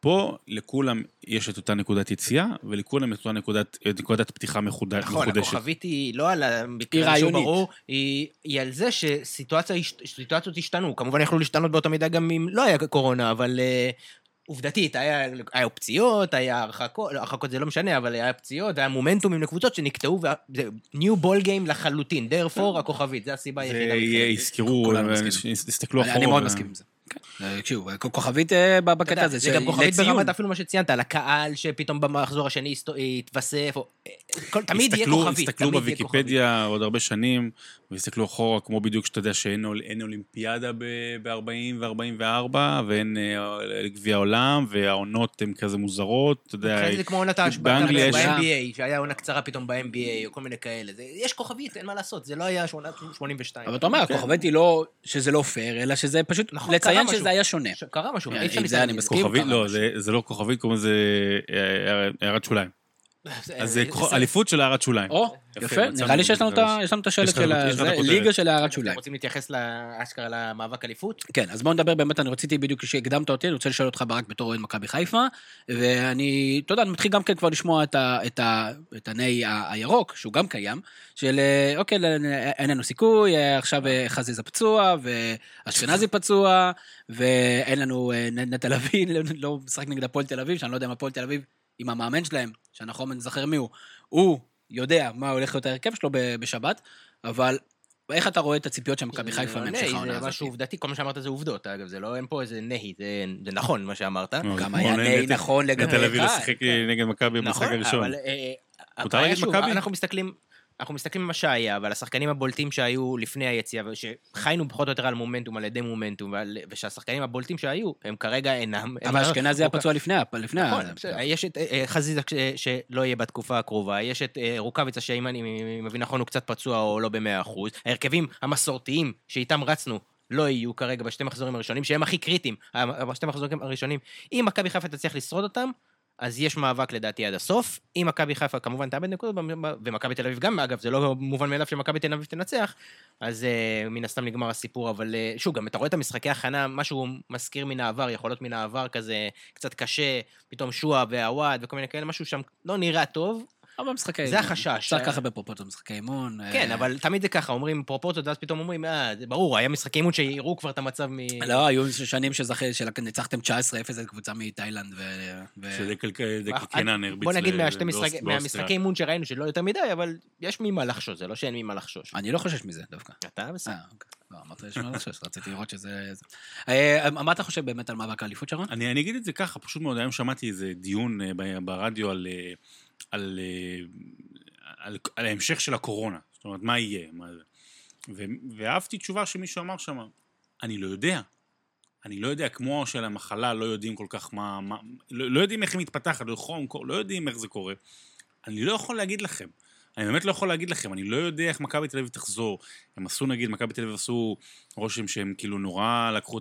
פה לכולם יש את אותה נקודת יציאה, ולכולם את אותה נקודת פתיחה מחודשת. נכון, הכוכבית היא לא על המקרה שהוא ברור, היא על זה שסיטואציות השתנו. כמובן יכלו להשתנות באותה מידה גם אם לא היה קורונה, אבל... עובדתית, היה, היה פציעות, היה הרחקות, לא, הרחקות זה לא משנה, אבל היה פציעות, היה מומנטומים לקבוצות שנקטעו, זה ניו בול גיים לחלוטין, דרפור הכוכבית, זה הסיבה היחידה. זה יזכרו, יסתכלו אחורה. אני מאוד מסכים עם זה. תקשיבו, כוכבית בקטע הזה. זה גם כוכבית ברמת אפילו מה שציינת, על הקהל שפתאום במחזור השני יתווסף, תמיד יהיה כוכבית. הסתכלו בוויקיפדיה עוד הרבה שנים, והסתכלו אחורה, כמו בדיוק שאתה יודע שאין אולימפיאדה ב-ארבעים ו-ארבעים וארבע, ואין גביע העולם, והעונות הן כזה מוזרות. זה כמו עונת ההשבעה ב-אן בי איי, שהיה עונה קצרה פתאום ב-אן בי איי, או כל מיני כאלה. יש כוכבית, אין מה לעשות, זה לא היה שמונים ושתיים. אבל אתה אומר, הכוכבית היא לא שזה לא פייר, אלא שזה פשוט לציין שזה היה שונה. קרה משהו. זה אני מסכים. לא, זה לא כוכבית, כמו זה הערת שוליים. אז אליפות של הערת שוליים. או, יפה, נראה לי שיש לנו את השאלת של הליגה של הערת שוליים. רוצים להתייחס לאשכרה למאבק אליפות? כן, אז בואו נדבר באמת, אני רציתי בדיוק כשהקדמת אותי, אני רוצה לשאול אותך ברק בתור אוהד מכבי חיפה, ואני, אתה יודע, אני מתחיל גם כן כבר לשמוע את הני הירוק, שהוא גם קיים, של אוקיי, אין לנו סיכוי, עכשיו חזיזה פצוע, ואשכנזי פצוע, ואין לנו נטל אביב, לא משחק נגד הפועל תל אביב, שאני לא יודע אם הפועל תל אביב עם המאמן שלהם, שאנחנו נזכר מיהו, הוא יודע מה הולך להיות ההרכב שלו בשבת, אבל איך אתה רואה את הציפיות שמכבי חיפה ממשיכה העונה הזאת? זה משהו עובדתי, כל מה שאמרת זה עובדות, אגב, זה לא, אין פה איזה נהי, זה נכון מה שאמרת. גם היה נהי נכון לגבי... נתן אביב לשחק נגד מכבי במשחק הראשון. אנחנו מסתכלים... אנחנו מסתכלים על מה שהיה, ועל השחקנים הבולטים שהיו לפני היציאה, שחיינו פחות או יותר על מומנטום, על ידי מומנטום, ושהשחקנים הבולטים שהיו, הם כרגע אינם. אבל אשכנזי היה פצוע לפני, לפני. נכון, יש את חזיזה שלא יהיה בתקופה הקרובה, יש את רוקביצה, שאם אני מבין נכון, הוא קצת פצוע או לא במאה אחוז, ההרכבים המסורתיים שאיתם רצנו, לא יהיו כרגע בשתי מחזורים הראשונים, שהם הכי קריטיים, בשתי מחזורים הראשונים. אם מכבי חיפה תצליח לשרוד אותם, אז יש מאבק לדעתי עד הסוף, אם מכבי חיפה כמובן תאבד נקודות, ומכבי תל אביב גם, אגב, זה לא מובן מאליו שמכבי תל אביב תנצח, אז מן הסתם נגמר הסיפור, אבל שוב, גם אתה רואה את המשחקי ההכנה, משהו מזכיר מן העבר, יכולות מן העבר כזה, קצת קשה, פתאום שועה והוואד וכל מיני כאלה, משהו שם לא נראה טוב, אבל משחקי... זה החשש. זה ככה בפרופורציות, משחקי אימון. כן, אבל תמיד זה ככה, אומרים פרופורציות, ואז פתאום אומרים, אה, ברור, היה משחקי אימון שיראו כבר את המצב מ... לא, היו שנים שזכה, שניצחתם תשע עשרה אפס את קבוצה מתאילנד ו... שזה קלקנה נרביץ... בוא נגיד מהמשחקי אימון שראינו, שלא יותר מדי, אבל יש ממה לחשוש, זה לא שאין ממה לחשוש. אני לא חושש מזה, דווקא. אתה בסדר. לא, אמרתי יש מה לחשוש, רציתי לראות שזה... מה אתה חושב באמת על מאבק האליפות, שרון? אני אגיד את זה ככה, פשוט מאוד, היום שמעתי איזה דיון ברדיו על על, על, על ההמשך של הקורונה. זאת אומרת, מה יהיה? מה זה? ו, ואהבתי תשובה שמישהו אמר שם, אני לא יודע. אני לא יודע, כמו של המחלה, לא יודעים כל כך מה, מה לא, לא יודעים איך היא מתפתחת, לא, חום, לא יודעים איך זה קורה. אני לא יכול להגיד לכם. אני באמת לא יכול להגיד לכם, אני לא יודע איך מכבי תל אביב תחזור. הם עשו, נגיד, מכבי תל אביב עשו רושם שהם כאילו נורא לקחו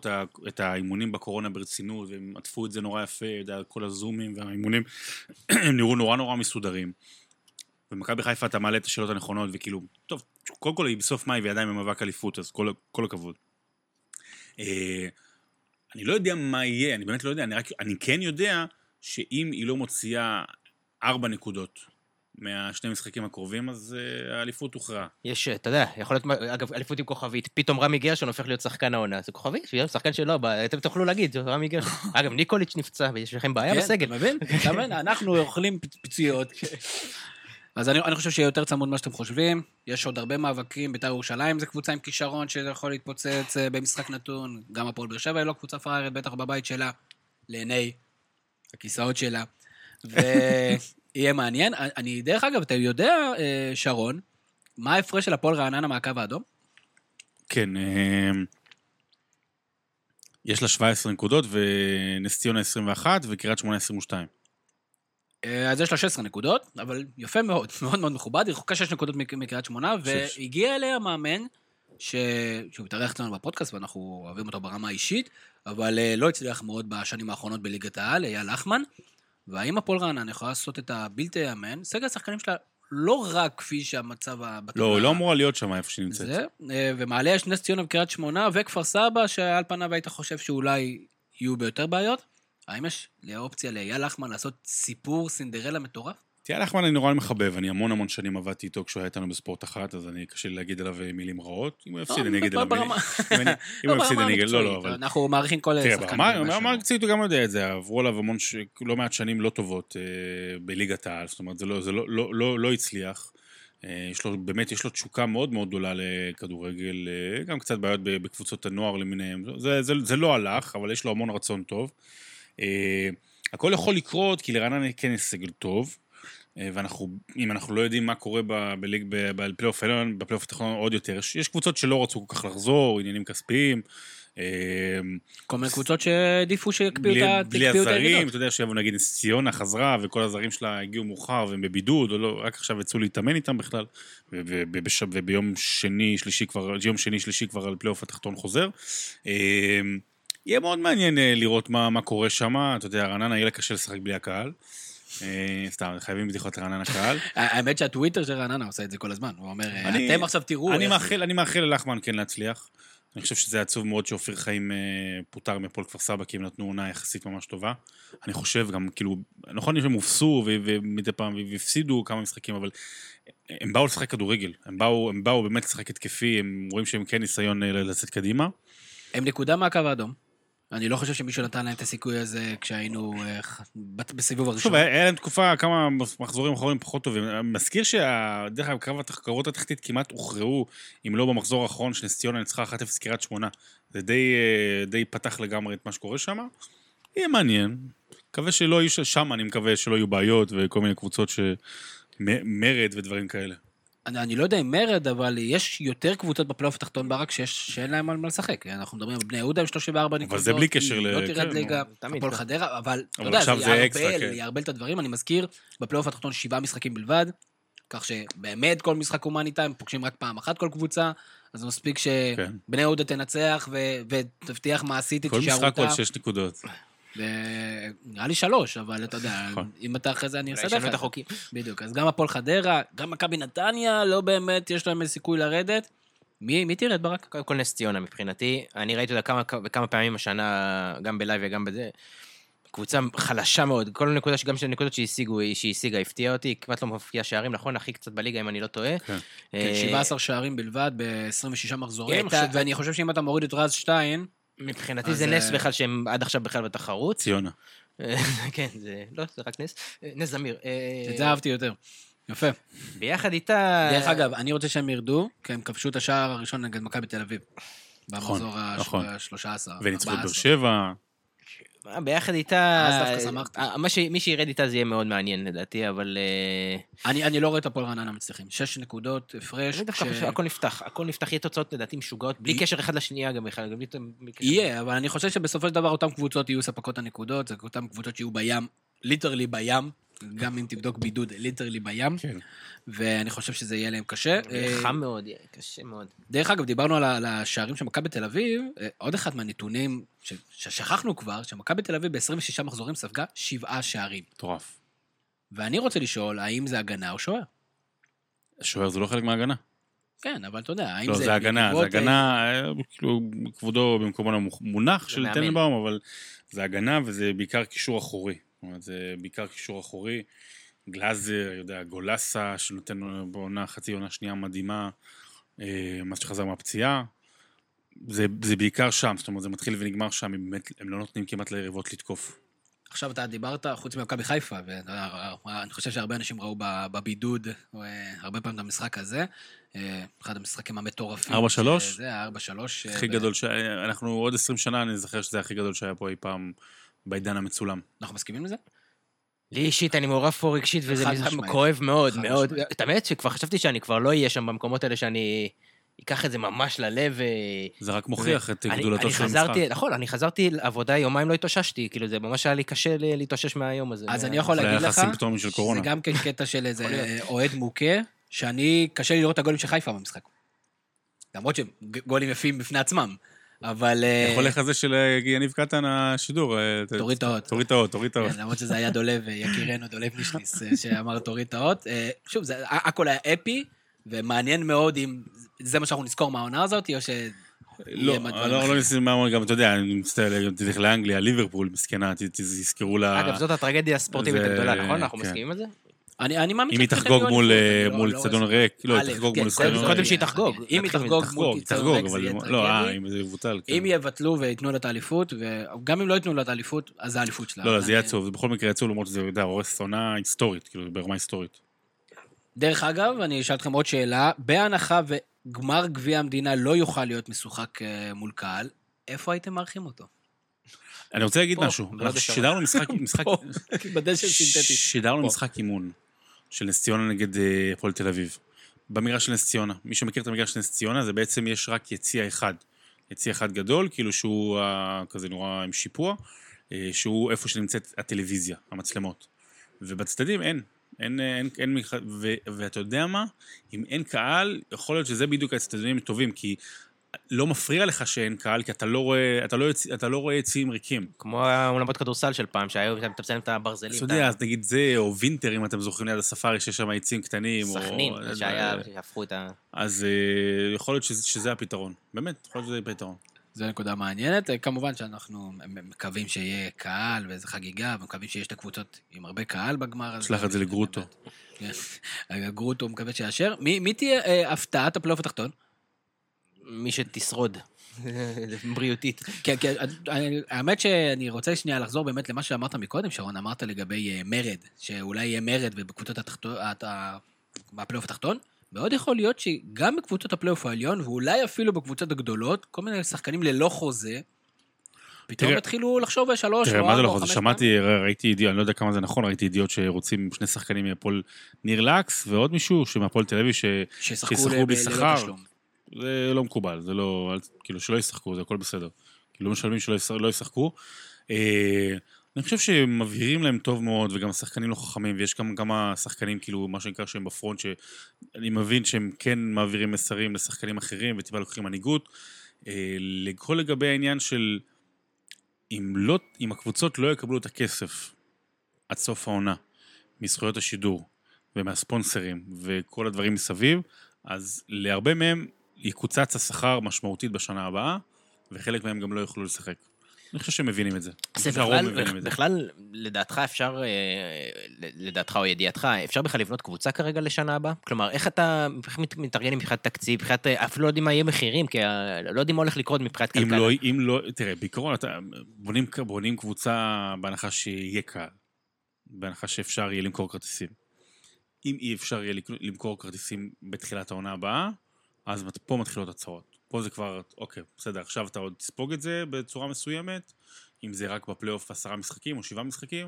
את האימונים בקורונה ברצינות, והם עטפו את זה נורא יפה, כל הזומים והאימונים, הם נראו נורא נורא מסודרים. ומכבי חיפה, אתה מעלה את השאלות הנכונות, וכאילו, טוב, קודם כל, בסוף מאי ועדיין במאבק אליפות, אז כל, כל הכבוד. אני לא יודע מה יהיה, אני באמת לא יודע, אני רק, אני כן יודע שאם היא לא מוציאה ארבע נקודות, מהשני משחקים הקרובים, אז האליפות הוכרעה. יש, אתה יודע, יכול להיות, אגב, אליפות עם כוכבית, פתאום רמי גרשון הופך להיות שחקן העונה, זה כוכבי? שחקן שלא, אתם תוכלו להגיד, רמי גרשון. אגב, ניקוליץ' נפצע, ויש לכם בעיה בסגל. מבין? אנחנו אוכלים פציעות. אז אני חושב שיהיה יותר צמוד מה שאתם חושבים, יש עוד הרבה מאבקים, בית"ר ירושלים זה קבוצה עם כישרון, שיכול להתפוצץ במשחק נתון, גם הפועל באר שבע היא לא קבוצה פראיירית, בטח בבית שלה, לעיני הכיסאות שלה. יהיה מעניין, אני דרך אגב, אתה יודע, שרון, מה ההפרש של הפועל רעננה מהקו האדום? כן, יש לה שבע עשרה נקודות, ונס ציונה עשרים ואחת, וקריאת שמונה עשרים ושתיים. אז יש לה שש עשרה נקודות, אבל יפה מאוד, מאוד מאוד מכובד, היא רחוקה שש נקודות מקריאת שמונה, והגיע אליה מאמן, שהוא מתארח אצלנו בפודקאסט, ואנחנו אוהבים אותו ברמה האישית, אבל לא הצליח מאוד בשנים האחרונות בליגת העל, ליאל אחמן, והאם הפועל רעננה יכולה לעשות את הבלתי יאמן, סגל השחקנים שלה לא רק כפי שהמצב... לא, לא אמורה להיות שם איפה שנמצאת. זה, ומעלה יש נס ציונה וקריית שמונה, וכפר סבא, שעל פניו היית חושב שאולי יהיו ביותר בעיות. האם יש אופציה ליאל אחמן לעשות סיפור סינדרלה מטורף? ליאל אחמן אני נורא מחבב, אני המון המון שנים עבדתי איתו כשהוא היה איתנו בספורט אחת, אז אני קשה לי להגיד עליו מילים רעות, אם הוא יפסיד אני אגיד עליו מילים, אם הוא יפסיד אני אגיד, לא, לא, אבל... אנחנו מעריכים כל שחקנים. ברמה מקצועית הוא גם יודע את זה, עברו עליו המון, לא מעט שנים לא טובות בליגת העל, זאת אומרת, זה לא הצליח, באמת יש לו תשוקה מאוד מאוד גדולה לכדורגל, גם קצת בעיות בקבוצות הנוער למיניהם, זה לא הלך, אבל יש לו המון רצון טוב. הכל יכול לקרות, כי לרעננה כן יש סגל טוב. ואנחנו, אם אנחנו לא יודעים מה קורה בפלייאוף העליון, בפלייאוף התחתון עוד יותר, יש קבוצות שלא רצו כל כך לחזור, עניינים כספיים. כל מיני קבוצות שעדיפו שיקפיאו את הירידות. בלי הזרים, אתה יודע שיבוא נגיד נס ציונה חזרה, וכל הזרים שלה הגיעו מאוחר, והם בבידוד, או לא, רק עכשיו יצאו להתאמן איתם בכלל, וביום שני, שלישי כבר, יום שני, שלישי כבר על פלייאוף התחתון חוזר. יהיה מאוד מעניין לראות מה קורה שם, אתה יודע, רעננה יהיה לה קשה לשחק בלי הקהל. סתם, חייבים בדיחות רעננה קהל. האמת שהטוויטר של רעננה עושה את זה כל הזמן, הוא אומר, אתם עכשיו תראו. אני מאחל ללחמן כן להצליח, אני חושב שזה עצוב מאוד שאופיר חיים פוטר מפועל כפר סבא, כי הם נתנו עונה יחסית ממש טובה, אני חושב גם, כאילו, נכון שהם הופסו ומדי פעם והפסידו כמה משחקים, אבל הם באו לשחק כדורגל, הם באו באמת לשחק התקפי, הם רואים שהם כן ניסיון לצאת קדימה. הם נקודה מהקו האדום. אני לא חושב שמישהו נתן להם את הסיכוי הזה כשהיינו בסיבוב הראשון. טוב, היה להם תקופה, כמה מחזורים אחרונים פחות טובים. מזכיר שדרך אגב קרב התחרות התחתית כמעט הוכרעו, אם לא במחזור האחרון, שנס ציונה ניצחה אחת אפס קריית שמונה. זה די פתח לגמרי את מה שקורה שם. יהיה מעניין. מקווה שלא יהיו שם, אני מקווה שלא יהיו בעיות וכל מיני קבוצות שמרד ודברים כאלה. אני לא יודע אם מרד, אבל יש יותר קבוצות בפלייאוף התחתון ברק שאין להם על מה לשחק. אנחנו מדברים על בני יהודה עם שלושים וארבע נקודות. אבל זה בלי קשר ל... לא תירד ליגה, אפול חדרה, אבל זה יערבל את הדברים. אני מזכיר, בפלייאוף התחתון שבעה משחקים בלבד, כך שבאמת כל משחק הומני טיים, פוגשים רק פעם אחת כל קבוצה, אז מספיק שבני יהודה תנצח ותבטיח מעשית את שישארותה. כל משחק עוד שש נקודות. נראה לי שלוש, אבל אתה יודע, אם אתה אחרי זה אני אסדר לך. בדיוק, אז גם הפועל חדרה, גם מכבי נתניה, לא באמת יש להם סיכוי לרדת. מי תירד ברק? קודם כל נס ציונה מבחינתי, אני ראיתי אותה כמה פעמים השנה, גם בלייב וגם בזה, קבוצה חלשה מאוד, כל נקודה, גם של נקודות שהשיגה, הפתיעה אותי, כמעט לא מפקיעה שערים, נכון, הכי קצת בליגה, אם אני לא טועה. שבעה עשר שערים בלבד, ב-עשרים ושישה מחזורים, ואני חושב שאם אתה מוריד את רז שטיין, מבחינתי זה נס בכלל שהם עד עכשיו בכלל בתחרות. ציונה. כן, זה לא, זה רק נס. נס זמיר. את זה אהבתי יותר. יפה. ביחד איתה... דרך אגב, אני רוצה שהם ירדו, כי הם כבשו את השער הראשון נגד מכבי תל אביב. במחזור ה-שלוש עשרה. וניצחו את באר שבע. ביחד איתה... אז דווקא שמחתי. מי שירד איתה זה יהיה מאוד מעניין לדעתי, אבל... אני לא רואה את הפועל רעננה מצליחים. שש נקודות, הפרש... הכל נפתח, הכל נפתח, יהיה תוצאות לדעתי משוגעות, בלי קשר אחד לשנייה גם בכלל. יהיה, אבל אני חושב שבסופו של דבר אותם קבוצות יהיו ספקות הנקודות, זה אותם קבוצות שיהיו בים, ליטרלי בים, גם אם תבדוק בידוד, ליטרלי בים, ואני חושב שזה יהיה להם קשה. חם מאוד, קשה מאוד. דרך אגב, דיברנו על השערים של מכבי בתל אביב, עוד אחד מהנתונים ששכחנו כבר, שמכבי בתל אביב ב-עשרים ושישה מחזורים ספגה שבעה שערים. טורף. ואני רוצה לשאול, האם זה הגנה או שוער? שוער זה לא חלק מההגנה. כן, אבל אתה יודע, האם זה... לא, זה הגנה, זה הגנה, כבודו במקומו המונח של טננבאום, אבל זה הגנה וזה בעיקר קישור אחורי. זה בעיקר קישור אחורי, גלאזר, יודע, גולסה, שנותן בעונה חצי עונה שנייה מדהימה, מה שחזר מהפציעה, זה, זה בעיקר שם, זאת אומרת, זה מתחיל ונגמר שם, הם, באמת, הם לא נותנים כמעט ליריבות לתקוף. עכשיו אתה דיברת חוץ ממכבי חיפה, ואני חושב שהרבה אנשים ראו בבידוד, הרבה פעמים את המשחק הזה, אחד המשחקים המטורפים. ארבע שלוש? זה, ארבע שלוש. הכי גדול, אנחנו עוד עשרים שנה, אני זוכר שזה הכי גדול שהיה פה אי פעם, בעידן המצולם. אנחנו מסכימים לזה? לי אישית, אני מעורב פה רגשית, וזה כואב מאוד, מאוד. את האמת שכבר חשבתי שאני כבר לא אהיה שם במקומות האלה, שאני אקח את זה ממש ללב. זה רק מוכיח את גדולתו של המשחק. נכון, אני חזרתי לעבודה, יומיים לא התאוששתי, כאילו זה ממש היה לי קשה להתאושש מהיום הזה. אז אני יכול להגיד לך, זה גם קטע של איזה אוהד מוכה, שאני קשה לי לראות את הגולים של חיפה במשחק. למרות שגולים יפים בפני עצמם. אבל... יכול לך זה של יניב קטן השידור. תוריד תאות. תוריד תאות, תוריד תאות. למרות שזה היה דולב, יקירנו, דולב משליס, שאמר תוריד תאות. שוב, הכל היה אפי, ומעניין מאוד אם זה מה שאנחנו נזכור מהעונה הזאת, או ש... לא, לא נסים מה, גם אתה יודע, אני מסתכל, תלך לאנגליה, ליברפול, מסכנה, תזכרו לה... אגב, זאת הטרגדיה הספורטיבית הגדולה, נכון? אנחנו מסכימים על זה? אם היא תחגוג מול צדון ריק, לא, היא תחגוג מול צדון ריק. קודם שהיא תחגוג. אם היא תחגוג מול צדון ריק, זה יהיה טרגי. אם יבטלו ויתנו לה את האליפות, וגם אם לא יתנו לה את האליפות, אז זה האליפות שלה. לא, זה יהיה עצוב. בכל מקרה יצאו, למרות שזה הורס עונה היסטורית, כאילו, ברמה היסטורית. דרך אגב, אני אשאל אתכם עוד שאלה. בהנחה וגמר גביע המדינה לא יוכל להיות משוחק מול קהל, איפה הייתם מארחים אותו? אני רוצה להגיד משהו. שידרנו משחק אימון. של נס ציונה נגד פועל תל אביב. במגרש של נס ציונה. מי שמכיר את המגרש של נס ציונה, זה בעצם יש רק יציע אחד. יציע אחד גדול, כאילו שהוא כזה נורא עם שיפוע, שהוא איפה שנמצאת הטלוויזיה, המצלמות. ובצדדים אין. אין, אין, אין, ו, ואתה יודע מה? אם אין קהל, יכול להיות שזה בדיוק הצדדים הטובים, כי לא מפריע לך שאין קהל, כי אתה לא רואה, אתה לא, אתה לא רואה יציעים ריקים. כמו העולמות כדורסל של פעם, שהיום אתה מצלם את הברזלים. אתה יודע, אז נגיד זה, או וינטר, אם אתם זוכרים ליד הספארי, שיש שם יציעים קטנים. סכנין, שהיה, שהפכו את ה... אז יכול להיות שזה הפתרון. באמת, יכול להיות שזה יהיה פתרון. זו נקודה מעניינת. כמובן שאנחנו מקווים שיהיה קהל ואיזו חגיגה, ומקווים שיש את הקבוצות עם הרבה קהל בגמר. שלח את זה לגרוטו. גרוטו מקווה שיאשר. מי תהיה הפתעת הפלייאוף התחתון? מי שתשרוד, בריאותית. כן, כן, האמת שאני רוצה שנייה לחזור באמת למה שאמרת מקודם, שרון, אמרת לגבי מרד, שאולי יהיה מרד ובקבוצות הפלייאוף התחתון, מאוד יכול להיות שגם בקבוצות הפלייאוף העליון, ואולי אפילו בקבוצות הגדולות, כל מיני שחקנים ללא חוזה, פתאום התחילו לחשוב בשלוש, תראה, מה זה לחוץ? שמעתי, ראיתי אידיוט, אני לא יודע כמה זה נכון, ראיתי אידיוט שרוצים שני שחקנים מהפועל ניר לקס, ועוד מישהו שמהפועל תל אביב ששחקו בשכר. זה לא מקובל, זה לא, כאילו, שלא ישחקו, זה הכל בסדר. כאילו, משלמים שלא ישחקו. אני חושב שמבהירים להם טוב מאוד, וגם השחקנים לא חכמים, ויש גם כמה שחקנים, כאילו, מה שנקרא שהם בפרונט, שאני מבין שהם כן מעבירים מסרים לשחקנים אחרים, וטיפה לוקחים מנהיגות. לכל לגבי העניין של אם, לא, אם הקבוצות לא יקבלו את הכסף עד סוף העונה, מזכויות השידור ומהספונסרים וכל הדברים מסביב, אז להרבה מהם יקוצץ השכר משמעותית בשנה הבאה, וחלק מהם גם לא יוכלו לשחק. אני חושב שהם מבינים את זה. בכלל, לדעתך אפשר, לדעתך או ידיעתך, אפשר בכלל לבנות קבוצה כרגע לשנה הבאה? כלומר, איך אתה מתארגן מבחינת תקציב, אפילו לא יודעים מה יהיה מחירים, כי לא יודעים מה הולך לקרות מבחינת כלכלה. אם לא, תראה, בעיקרון, בונים קבוצה בהנחה שיהיה קהל, בהנחה שאפשר יהיה למכור כרטיסים. אם אי אפשר יהיה למכור כרטיסים בתחילת העונה הבאה, אז פה מתחילות הצעות. פה זה כבר, אוקיי, בסדר, עכשיו אתה עוד תספוג את זה בצורה מסוימת, אם זה רק בפלייאוף עשרה משחקים או שבעה משחקים,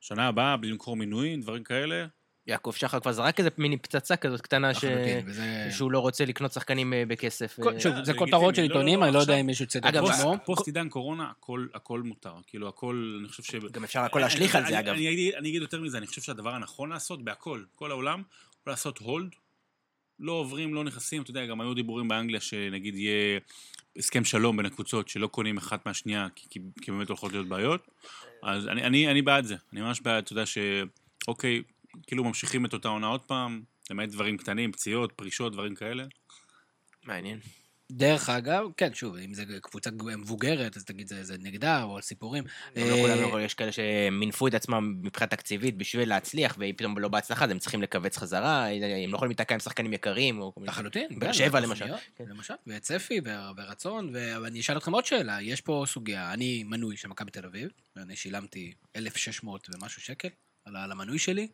שנה הבאה, בלי למכור מינויים, דברים כאלה. יעקב שחר כבר זרק איזה מיני פצצה כזאת קטנה שהוא לא רוצה לקנות שחקנים בכסף. זה כותרות של עיתונים, אני לא יודע אם מישהו צדק. אגב, פוסט עידן קורונה, הכל מותר. כאילו, הכל, אני חושב ש... גם אפשר הכל להשליך על זה, אגב. אני אגיד יותר מזה, אני חושב שהדבר הנכון לעשות בהכל, כל העולם, לעשות הולד, לא עוברים, לא נכנסים, אתה יודע, גם היו דיבורים באנגליה שנגיד יהיה הסכם שלום בין הקבוצות שלא קונים אחת מהשנייה, כי, כי באמת הולכות להיות בעיות, אז אני, אני, אני בעד זה, אני ממש בעד, אתה יודע שאוקיי, כאילו ממשיכים את אותה עונה עוד פעם, למעט דברים קטנים, פציעות, פרישות, דברים כאלה. מעניין. דרך אגב, כן, שוב, אם זה קבוצה מבוגרת, אז תגיד, זה, זה נגדה, או סיפורים. יש כאלה שמנפו את עצמם מבחינת תקציבית בשביל להצליח, ופתאום לא בהצלחה, אז הם צריכים לקבץ חזרה, הם לא יכולים להתעקע עם שחקנים יקרים. לחלוטין. באר שבע, למשל. למשל, וצפי, ורצון, ואני אשאל אתכם עוד שאלה, יש פה סוגיה, אני מנוי של מכבי תל אביב, ואני שילמתי אלף ושש מאות ומשהו שקל על המנוי שלי,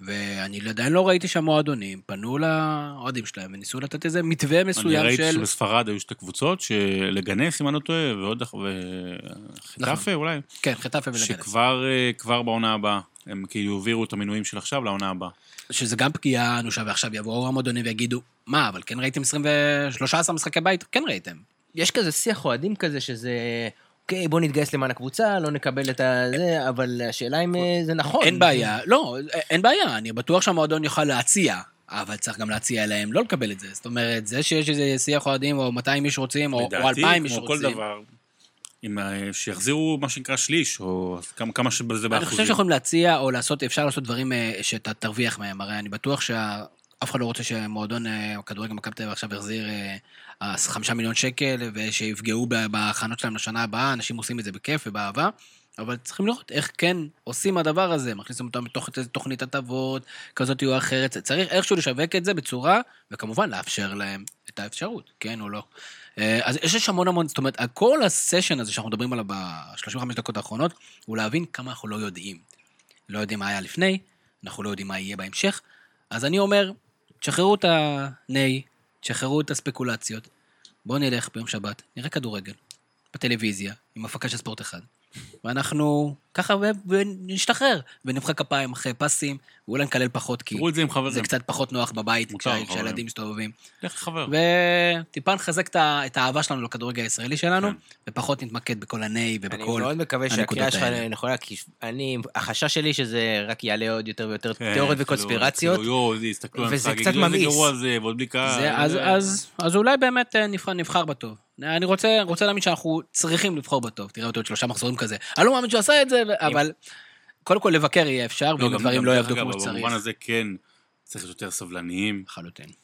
ואני עדיין לא ראיתי שם מועדונים, פנו לאוהדים שלהם וניסו לתת איזה מתווה מסוים של... אני ראיתי שבספרד היו שתי קבוצות שלגנס, אם אני לא טועה, ועוד חטאפה אולי. כן, חטאפה ולגנס. שכבר בעונה הבאה, הם כאילו הובירו את המינויים של עכשיו לעונה הבאה. שזה גם פגיעה אנושה, ועכשיו יבואו המועדונים ויגידו, מה, אבל כן ראיתם עשרים ושלוש משחקי בית? כן ראיתם. יש כזה שיח אוהדים כזה שזה... אוקיי, בוא נתגייס למען הקבוצה, לא נקבל את זה, אבל השאלה אם זה נכון. אין בעיה, לא, אין בעיה, אני בטוח שהמועדון יוכל להציע, אבל צריך גם להציע אליהם, לא לקבל את זה. זאת אומרת, זה שיש איזה שיח אוהדים, או מאתיים איש רוצים, או אלפיים איש רוצים. לדעתי, כמו כל דבר, שיחזירו מה שנקרא שליש, או כמה שזה באחוזים. אני חושב שיכולים להציע, או אפשר לעשות דברים שאתה תרוויח מהם, הרי אני בטוח שה... אף אחד לא רוצה שמועדון כדורגל מכבי תל אביב עכשיו יחזיר חמישה מיליון שקל, ושיפגעו בהכנות שלהם לשנה הבאה, אנשים עושים את זה בכיף ובאהבה, אבל צריכים לראות איך כן עושים הדבר הזה, מכניסים אותם בתוך תוכנית הטבות, כזאת או אחרת, צריך איכשהו לשווק את זה בצורה, וכמובן לאפשר להם את האפשרות, כן או לא. אז יש המון המון, זאת אומרת, כל הסשן הזה שאנחנו מדברים עליו ב-שלושים וחמש דקות האחרונות, הוא להבין כמה אנחנו לא יודעים. לא יודעים מה היה לפני, אנחנו לא יודעים מה יהיה בהמשך, אז אני אומר, תשחררו את הנאי, תשחררו את הספקולציות, בואו נלך ביום שבת, נראה כדורגל, בטלוויזיה, עם הפקה של ספורט אחד, ואנחנו ככה ונשתחרר, ונמחא כפיים אחרי פסים, ואולי נקלל פחות, כי זה קצת פחות נוח בבית, כשהילדים מסתובבים. לך חבר. וטיפה נחזק את האהבה שלנו לכדורגל הישראלי שלנו, ופחות נתמקד בכל הנאי ובכל הנקודות האלה. אני מאוד מקווה שהקריאה שלך נכונה, כי החשש שלי שזה רק יעלה עוד יותר ויותר תיאוריות וקונספירציות, וזה קצת ממעיס. אז אולי באמת נבחר בטוב. אני רוצה, רוצה להאמין שאנחנו צריכים לבחור בטוב, תראה אותו עוד שלושה מחזורים כזה, אני לא מאמין שהוא עשה את זה, אבל קודם כל לבקר יהיה אפשר, ודברים לא יעבדו כמו שצריך. במובן הזה כן, צריך להיות יותר סבלניים,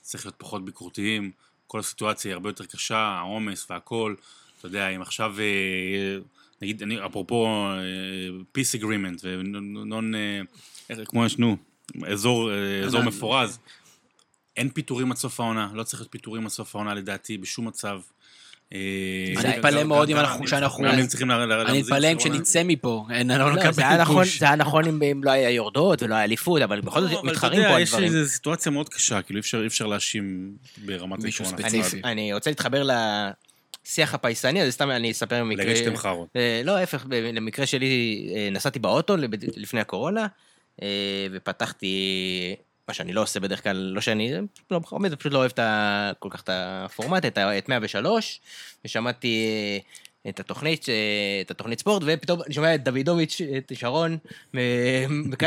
צריך להיות פחות ביקורתיים, כל הסיטואציה היא הרבה יותר קשה, העומס והכל, אתה יודע, אם עכשיו, נגיד, אני, אפרופו, peace agreement, ונון, כמו ישנו, אזור, אזור מפורז, אין פיתורים עד סוף העונה, לא צריך להיות פיתורים עד סוף העונה, לדעתי, בשום מצב, אני אתפלא מאוד אם אנחנו אני אתפלא אם שנצא מפה זה היה נכון אם לא היה יורדות ולא היה אליפות, אבל בכל זאת מתחרים פה יש איזו סיטואציה מאוד קשה, כאילו אי אפשר להאשים ברמת מישהו ספציפי. אני רוצה להתחבר שיח הפייסני, אז סתם אני אספר למקרה... לרגע שאתם חרות. לא, הפך, למקרה שלי נסעתי באוטו לפני הקורונה, ופתחתי... מה שאני לא עושה בדרך כלל, לא שאני, לא בחרומי, זה פשוט לא אוהב כל כך את הפורמט, את מאה ושלוש, ושמעתי את התוכנית, את התוכנית ספורט, ופתאום אני שומע את דוידוביץ', את שרון,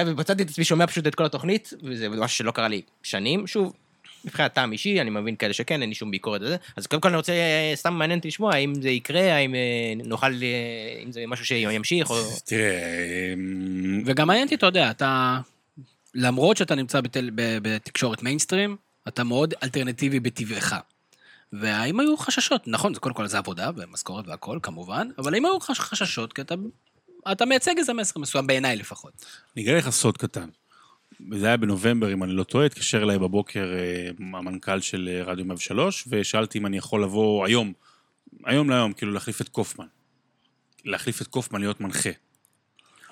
ובצעתי את עצמי שומע פשוט את כל התוכנית, וזה משהו שלא קרה לי שנים, שוב, מבחינת טעם אישי, אני מבין כאלה שכן, אין לי שום ביקורת על זה, אז קודם כל אני רוצה, סתם מעניין לשמוע, האם זה יקרה, האם נוכל, אם זה משהו שימשיך, או... תראה... וגם מעניין, אתה יודע, אתה... למרות שאתה נמצא בתל, בתקשורת מיינסטרים, אתה מאוד אלטרנטיבי בטבעך. והאם היו חששות? נכון, קודם כל זה עבודה, ומשכורת והכל, כמובן, אבל האם היו חששות? כי אתה, אתה מייצג איזה מסר מסוים, בעיניי לפחות. אני אגלה לך סוד קטן. זה היה בנובמבר, אם אני לא טועה, התקשר אליי בבוקר המנכ"ל של רדיו מאה ושלוש, ושאלתי אם אני יכול לבוא היום, היום להיום, כאילו להחליף את קופמן. להחליף את קופמן להיות מנחה.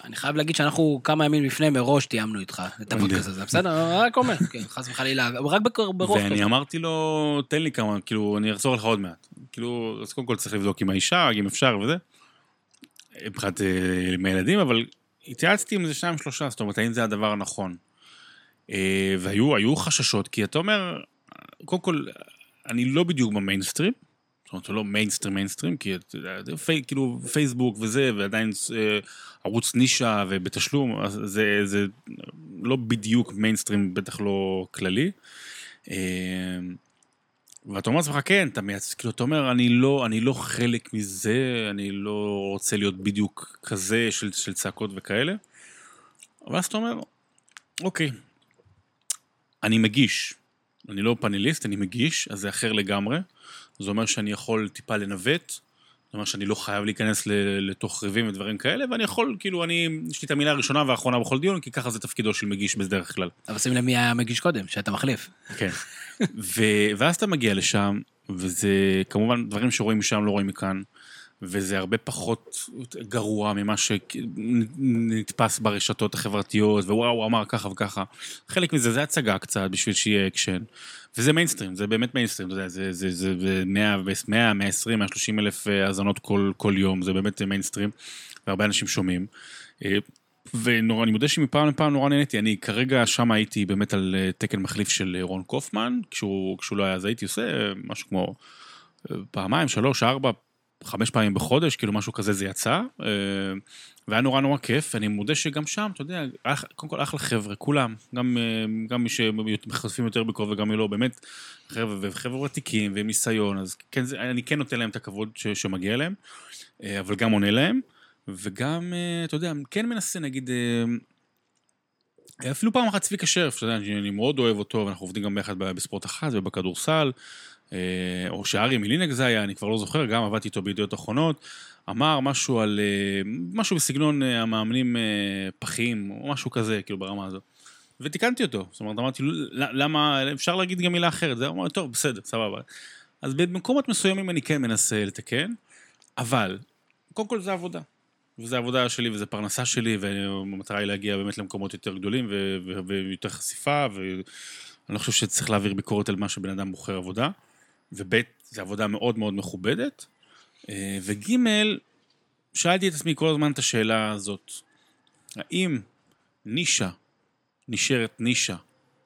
אני חייב להגיד שאנחנו כמה ימים לפני מראש תיאמנו איתך, את הפודקאסט הזה, בסדר? רק אומר, חס וחלילה, רק ברוך. ואני אמרתי לו, תן לי כמה, כאילו, אני אחזור לך עוד מעט. כאילו, אז קודם כל צריך לבדוק עם האישה, אם אפשר וזה. מבחינת מילדים, אבל התייעצתי עם זה שניים, שלושה, זאת אומרת, האם זה הדבר הנכון. והיו חששות, כי אתה אומר, קודם כל, אני לא בדיוק במיינסטרים, זאת אומרת, לא מיינסטרים, מיינסטרים, כי כאילו פייסבוק וזה, ועדיין ערוץ נישה ובתשלום, זה לא בדיוק מיינסטרים, בטח לא כללי. ואתה אומר סבך, כן, אתה אומר, אני לא חלק מזה, אני לא רוצה להיות בדיוק כזה של צעקות וכאלה. אבל אז אתה אומר, אוקיי, אני מגיש, אני לא פאנליסט, אני מגיש, אז זה אחר לגמרי. זה אומר שאני יכול טיפה לנווט, זאת אומרת שאני לא חייב להיכנס לתוך ריבים ודברים כאלה, ואני יכול, כאילו, אני, יש לי את המילה הראשונה והאחרונה בכל דיון, כי ככה זה תפקידו של מגיש בדרך כלל. אבל שים למי היה מגיש קודם, שאתה מחליף. כן. ואז אתה מגיע לשם, וזה, כמובן, דברים שרואים משם לא רואים מכאן, וזה הרבה פחות גרוע ממה שנתפס ברשתות החברתיות, ווואו, אמר ככה וככה. חלק מזה, זה הצגה קצת, בשביל שיהיה אקשן. וזה מיינסטרים, זה באמת מיינסטרים, אתה יודע, זה, זה, זה, זה מאה, מאה, מאה עשרים, מאה שלושים אלף האזנות כל, כל יום, זה באמת מיינסטרים, והרבה אנשים שומעים. ונורא, אני מודה שמפעם לפעם נורא נהניתי, אני כרגע שם הייתי באמת על תקן מחליף של רון קופמן, כשהוא, כשהוא לא היה, אז הייתי עושה משהו כמו פעמיים, שלוש, ארבע, חמש פעמים בחודש, כאילו משהו כזה זה יצא, והיה נורא נורא כיף, אני מודה שגם שם, אתה יודע, קודם כל אחלה חבר'ה, כולם, גם, גם מי שמחשפים יותר בקרוב וגם מי לא, באמת חבר'ה, וחבר'ה ותיקים וניסיון, אז כן, אני כן נותן להם את הכבוד ש, שמגיע להם, אבל גם עונה להם, וגם, אתה יודע, כן מנסה, נגיד, אפילו פעם אחת צפיק השרף, אתה יודע, אני מאוד אוהב אותו, ואנחנו עובדים גם ביחד בספורט אחת ובכדורסל, או שארי מילינק זה היה, אני כבר לא זוכר, גם עבדתי איתו בידיעות אחרונות, אמר משהו על, משהו בסגנון המאמנים פחים, או משהו כזה, כאילו ברמה הזו. ותיקנתי אותו, זאת אומרת, אמרתי, למה, אפשר להגיד גם מילה אחרת, זה אמר, טוב, בסדר, סבבה. אז במקומות מסוימים אני כן מנסה לתקן, אבל, קודם כל זה עבודה. וזה עבודה שלי, וזה פרנסה שלי, והמטרה היא להגיע באמת למקומות יותר גדולים, ויותר חשיפה, ואני לא חושב שצריך להעביר ביקורת על מה שבן אדם בוחר עבודה. ובית, זו עבודה מאוד מאוד מכובדת, וג' שאלתי את עצמי כל הזמן את השאלה הזאת, האם נישה נשארת נישה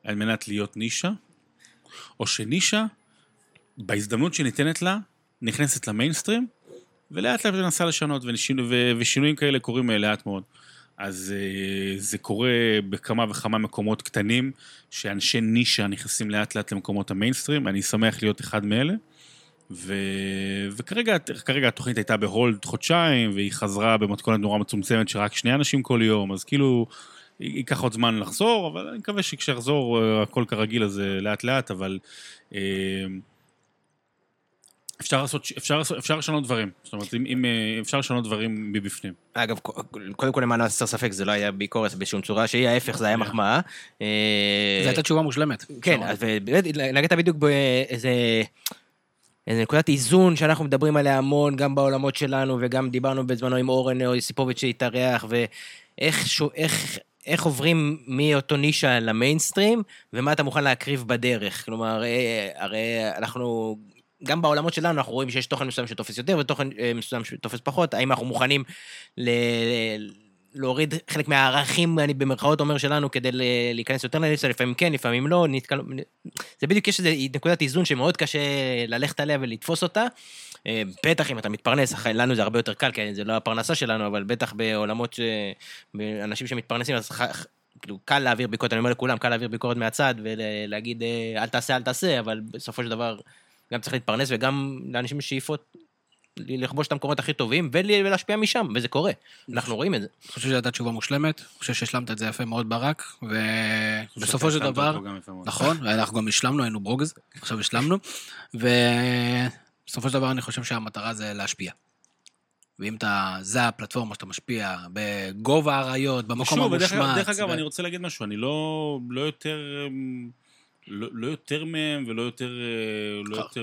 על מנת להיות נישה, או שנישה בהזדמנות שניתנת לה, נכנסת למיינסטרים, ולאט לאט נסה לשנות, ושינו, ושינויים כאלה קורים לאט מאוד. אז זה קורה בכמה וכמה מקומות קטנים, שאנשי נישה נכנסים לאט לאט למקומות המיינסטרים, אני שמח להיות אחד מאלה, ו... וכרגע כרגע התוכנית הייתה בהולד חודשיים, והיא חזרה במתכונת נורא מצומצמת, שרק שני אנשים כל יום, אז כאילו, ייקח עוד זמן לחזור, אבל אני מקווה שכשאחזור, הכל כרגיל הזה לאט לאט, אבל... אפשר לעשות, אפשר, אפשר לשנות דברים. זאת אומרת, אם, אם אפשר לשנות דברים מבפנים. אגב, קודם כל, למען הסר ספק, זה לא היה ביקורת בשום צורה, שהיא ההפך, זה היה מחמאה. זו הייתה תשובה מושלמת. כן, נגעת בדיוק באיזה... איזה נקודת איזון שאנחנו מדברים עליה המון, גם בעולמות שלנו, וגם דיברנו בזמנו עם אורן יסיפובץ' שהתארח, ואיך שו, איך... איך עוברים מאותו נישה למיינסטרים, ומה אתה מוכן להקריב בדרך. כלומר, הרי אנחנו... גם בעולמות שלנו אנחנו רואים שיש תוכן מסוים שתופס יותר, ותוכן מסוים שתופס פחות, האם אנחנו מוכנים ל... להוריד חלק מהערכים, אני במרכאות אומר שלנו, כדי להיכנס יותר לליפסה, לפעמים כן, לפעמים לא, נתקל... זה בדיוק יש איזו נקודת איזון שמאוד קשה ללכת עליה ולתפוס אותה, בטח אם אתה מתפרנס, לנו זה הרבה יותר קל, כי זה לא הפרנסה שלנו, אבל בטח בעולמות ש... אנשים שמתפרנסים, אז ח... קל להעביר ביקורת, אני אומר לכולם, קל להעביר ביקורת מהצד, ולהגיד אל תעשה, אל תעשה, אבל בסופו של דבר גם צריך להתפרנס, וגם לאנשים שאיפות, לכבוש את המקומות הכי טובים, ולהשפיע משם, וזה קורה. אנחנו רואים את זה. אני חושב שזו הייתה תשובה מושלמת, אני חושב שהשלמת את זה יפה מאוד ברק, ובסופו של דבר, נכון, אנחנו גם השלמנו, היינו ברוגז, עכשיו השלמנו, ובסופו של דבר אני חושב שהמטרה זה להשפיע. ואם אתה, זה הפלטפורמה שאתה משפיע, בגובה הרעיות, במקום המושמץ. דרך אגב, אני רוצה להגיד משהו, אני לא יותר... לא יותר מהם ולא יותר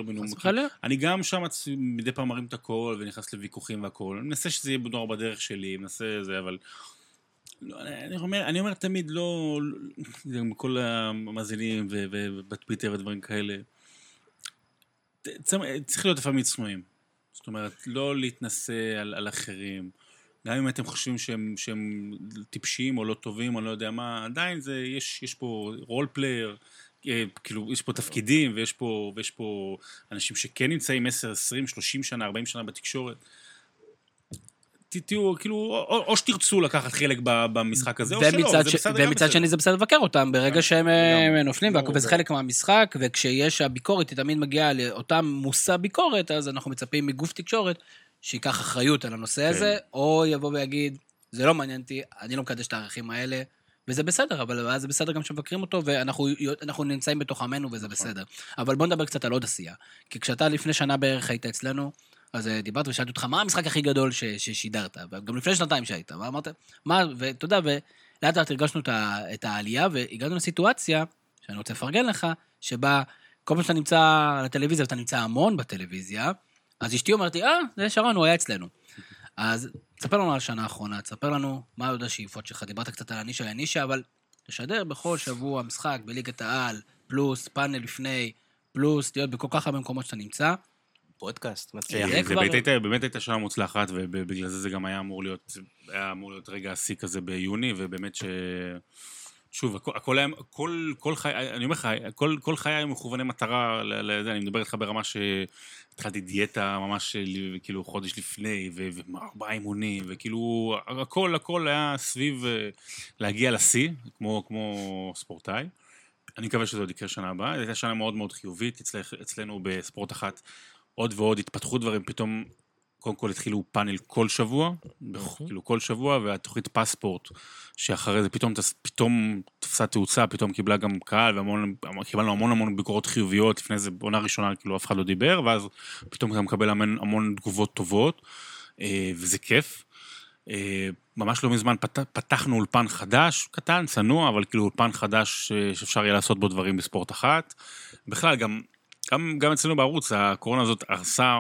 מנומקים. אני גם שם מדי פעם מרים את הכל ונכנס לוויכוחים והכל. אני מנסה שזה יהיה בנור בדרך שלי, מנסה זה, אבל... אני אומר תמיד לא... כל המאזינים ובטוויטר ודברים כאלה. צריך להיות לפעמים צנועים. זאת אומרת, לא להתנסה על אחרים. גם אם אתם חושבים שהם טיפשים או לא טובים או לא יודע מה, עדיין יש פה רול פלייר, כאילו, יש פה תפקידים, ויש פה, ויש פה אנשים שכן נמצאים עשר, עשרים, שלושים שנה, ארבעים שנה בתקשורת. תהיו, כאילו, או, או שתרצו לקחת חלק במשחק הזה, או שלא. ומצד שני זה בסדר לבקר אותם, ברגע שהם נופלים, וזה חלק מהמשחק, וכשיש הביקורת, היא תמיד מגיעה לאותה מושא ביקורת, אז אנחנו מצפים מגוף תקשורת, שיקח אחריות על הנושא הזה, או יבוא ויגיד, זה לא מעניינתי, אני לא מקדש את הערכים האלה, וזה בסדר, אבל זה בסדר גם שמבקרים אותו, ואנחנו נמצאים בתוך עמנו, וזה בסדר. אבל בוא נדבר קצת על עוד עשייה. כי כשאתה לפני שנה בערך היית אצלנו, אז דיברת ושאלתי אותך, מה המשחק הכי גדול ששידרת? גם לפני שנתיים שהיית, ואמרת, מה, ותודה, ולאט לאט הרגשנו את העלייה, והגענו לסיטואציה, שאני רוצה לפרגן לך, שבה כל פעם שאתה נמצא על הטלוויזיה, ואתה נמצא המון בטלוויזיה, אז אשתי אומרת, אה, זה שרון, הוא היה אצלנו. אז תספר לנו על השנה האחרונה, תספר לנו מה עוד השאיפות שלך, דיברת קצת על הנישה לנישה, אבל לשדר בכל שבוע משחק בליגת העל, פלוס פאנל לפני, פלוס להיות בכל כך הרבה מקומות שאתה נמצא, פודקאסט, מצליח. באמת הייתה שנה מוצלחת, ובגלל זה זה גם היה אמור להיות, היה אמור להיות רגע עשי כזה ביוני, ובאמת ש... שוב, הכל היה, כל חיי, אני אומר לך, כל חיי היו מכווני מטרה, אני מדבר איתך ברמה שהתחלתי דיאטה ממש כאילו חודש לפני, וארבעה אימונים, וכאילו הכל, הכל היה סביב להגיע לשיא, כמו ספורטאי. אני מקווה שזה עוד יקרה שנה הבאה, הייתה שנה מאוד מאוד חיובית, אצלנו בספורט אחת, עוד ועוד התפתחו דברים, פתאום קודם כל התחילו פאנל כל שבוע, כאילו כל שבוע, והתוכנית פספורט, שאחרי זה פתאום, פתאום תפסה תאוצה, פתאום קיבלה גם קהל, וקיבלנו המון המון ביקורות חיוביות, לפני זה עונה ראשונה, כאילו אף אחד לא דיבר, ואז פתאום אתה מקבל המון, המון תגובות טובות, וזה כיף. ממש לא מזמן פתחנו אולפן חדש, קטן, צנוע, אבל כאילו אולפן חדש שאפשר יהיה לעשות בו דברים בספורט אחת. בכלל, גם, גם, גם אצלנו בערוץ, הקורונה הזאת עשה,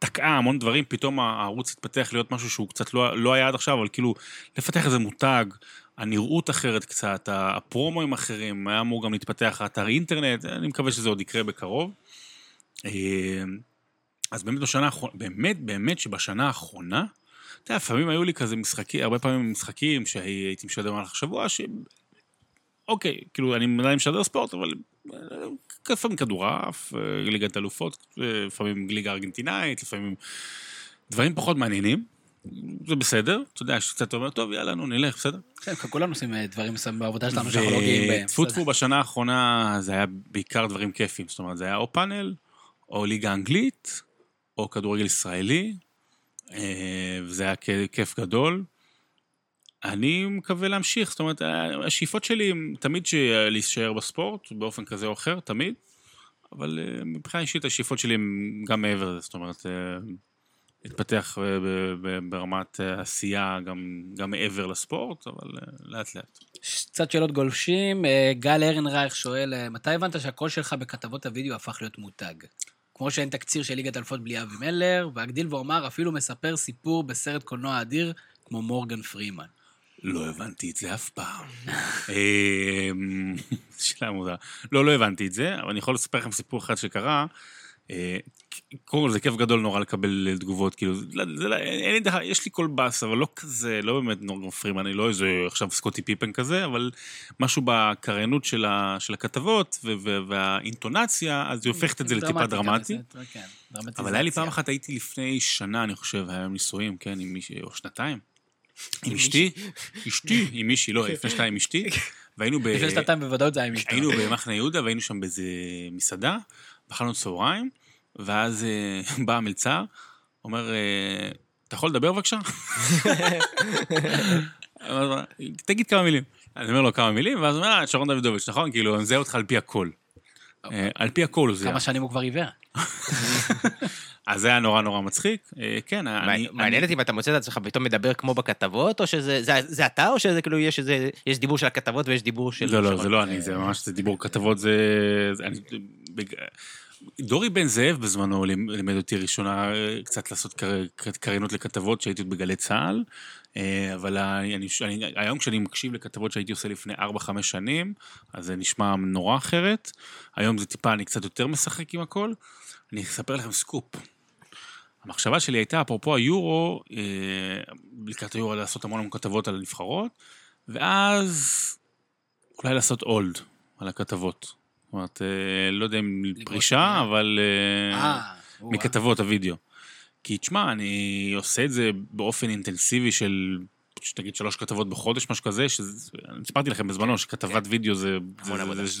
תקעה המון דברים, פתאום הערוץ התפתח להיות משהו שהוא קצת לא, לא היה עד עכשיו, אבל כאילו לפתח איזה מותג, הנראות אחרת קצת, הפרומוים אחרים, היה אמור גם להתפתח אתר אינטרנט, אני מקווה שזה עוד יקרה בקרוב. אז באמת בשנה, באמת, באמת שבשנה האחרונה, אתה יודע, פעמים היו לי כזה משחקים, הרבה פעמים משחקים שהייתי משדר מהלך שבוע, ש... אוקיי, כאילו אני מדי משדר ספורט, אבל... לפעמים כדורף, ליגת אלופות, לפעמים ליגה ארגנטינאית, לפעמים דברים פחות מעניינים, זה בסדר, אתה יודע, שאתה אומר, טוב, יאללה, נו, נלך, בסדר? כן, כולם עושים דברים בעבודה שלנו שאנחנו לא גאים בהם. וצפו בשנה האחרונה, זה היה בעיקר דברים כיפים, זאת אומרת, זה היה או פאנל, או ליגה אנגלית, או כדורגל ישראלי, וזה היה כיף גדול. אני מקווה להמשיך, זאת אומרת, השאיפות שלי הם תמיד להישאר בספורט, באופן כזה או אחר, תמיד, אבל מבחינה אישית השאיפות שלי הם גם מעבר לזה, זאת אומרת, התפתח ברמת עשייה גם, גם מעבר לספורט, אבל לאט לאט. קצת שאלות גולשים, גל ארן רייך שואל, מתי הבנת שהקול שלך בכתבות הוידאו הפך להיות מותג? כמו שאין תקציר של ליגת אלפות בלי אבי מלר, והגדיל ואומר, אפילו מספר סיפור בסרט קולנוע אדיר, כמו מורגן פרימן. לא הבנתי את זה אף פעם. שאלה מוזרה. לא, לא הבנתי את זה, אבל אני יכול לספר לכם סיפור אחד שקרה, קודם כל זה כיף גדול נורא לקבל תגובות, כאילו, יש לי קולבס, אבל לא כזה, לא באמת נורגן פרימן, אני לא איזה עכשיו סקוטי פיפן כזה, אבל משהו בקריינות של הכתבות והאינטונציה, אז היא הופכת את זה לטיפה דרמטי, אבל היה לי פעם אחת, הייתי לפני שנה, אני חושב, היום נישואים, כן, או שנתיים, עם אשתי, אשתי, עם מישהי, לא, לפני שנתיים עם אשתי, לפני שנתיים בוודאות זה היה עם אשתי, היינו במחנה יהודה, והיינו שם באיזה מסעדה, בחלנו צהריים, ואז בא המלצר, אומר, אתה יכול לדבר בבקשה? תגיד כמה מילים. אני אומר לו כמה מילים, ואז אומר, שרון דוידוביץ, נכון? כאילו, זה אותך על פי הכל. על פי הכל הוא זה. כמה שנים הוא כבר עיוור. אז זה היה נורא נורא מצחיק. כן, אני... מעניינת אם אתה מוצא את עצמך, פתאום מדבר כמו בכתבות, או שזה אתה, או שזה כאילו יש דיבור של הכתבות, ויש דיבור של... לא, לא, זה לא אני, זה ממש דיבור כתבות, זה... דורי בן זאב בזמנו לימד אותי ראשונה קצת לעשות קריינות לכתבות שהייתי בגלי צהל, אבל אני, אני, היום כשאני מקשיב לכתבות שהייתי עושה לפני ארבע חמש שנים, אז זה נשמע נורא אחרת. היום זה טיפה, אני קצת יותר משחק עם הכל. אני אספר לכם סקופ. המחשבה שלי הייתה, אפרופו היורו, לקראת היורו לעשות המון כתבות על הנבחרות, ואז אולי לעשות אולד על הכתבות. זאת אומרת, לא יודע אם פרישה, אבל מכתבות הווידאו. כי תשמע, אני עושה את זה באופן אינטנסיבי של, שתגיד שלוש כתבות בחודש, משהו כזה, אני סיפרתי לכם בזמנו שכתבת וידאו זה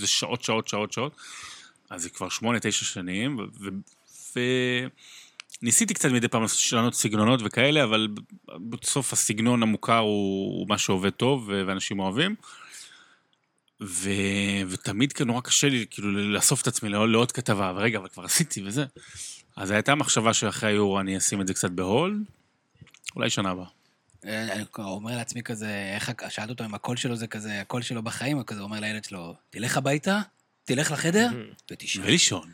שעות, שעות, שעות, שעות. אז זה כבר שמונה, תשע שנים, וניסיתי קצת מדי פעם לענות סגנונות וכאלה, אבל בסוף הסגנון המוכר הוא מה שעובד טוב, ואנשים אוהבים. ו... ותמיד נורא קשה לי, כאילו, לאסוף את עצמי לעוד כתבה, ורגע, אבל כבר עשיתי וזה. אז הייתה מחשבה שאחרי היורו אני אשים את זה קצת בהול, אולי שנה הבאה. אני אומר לעצמי כזה, איך... שאלת אותו אם הקול שלו זה כזה, הקול שלו בחיים, כזה אומר לילד שלו, תלך הביתה, תלך לחדר, ותשאר. ולישון.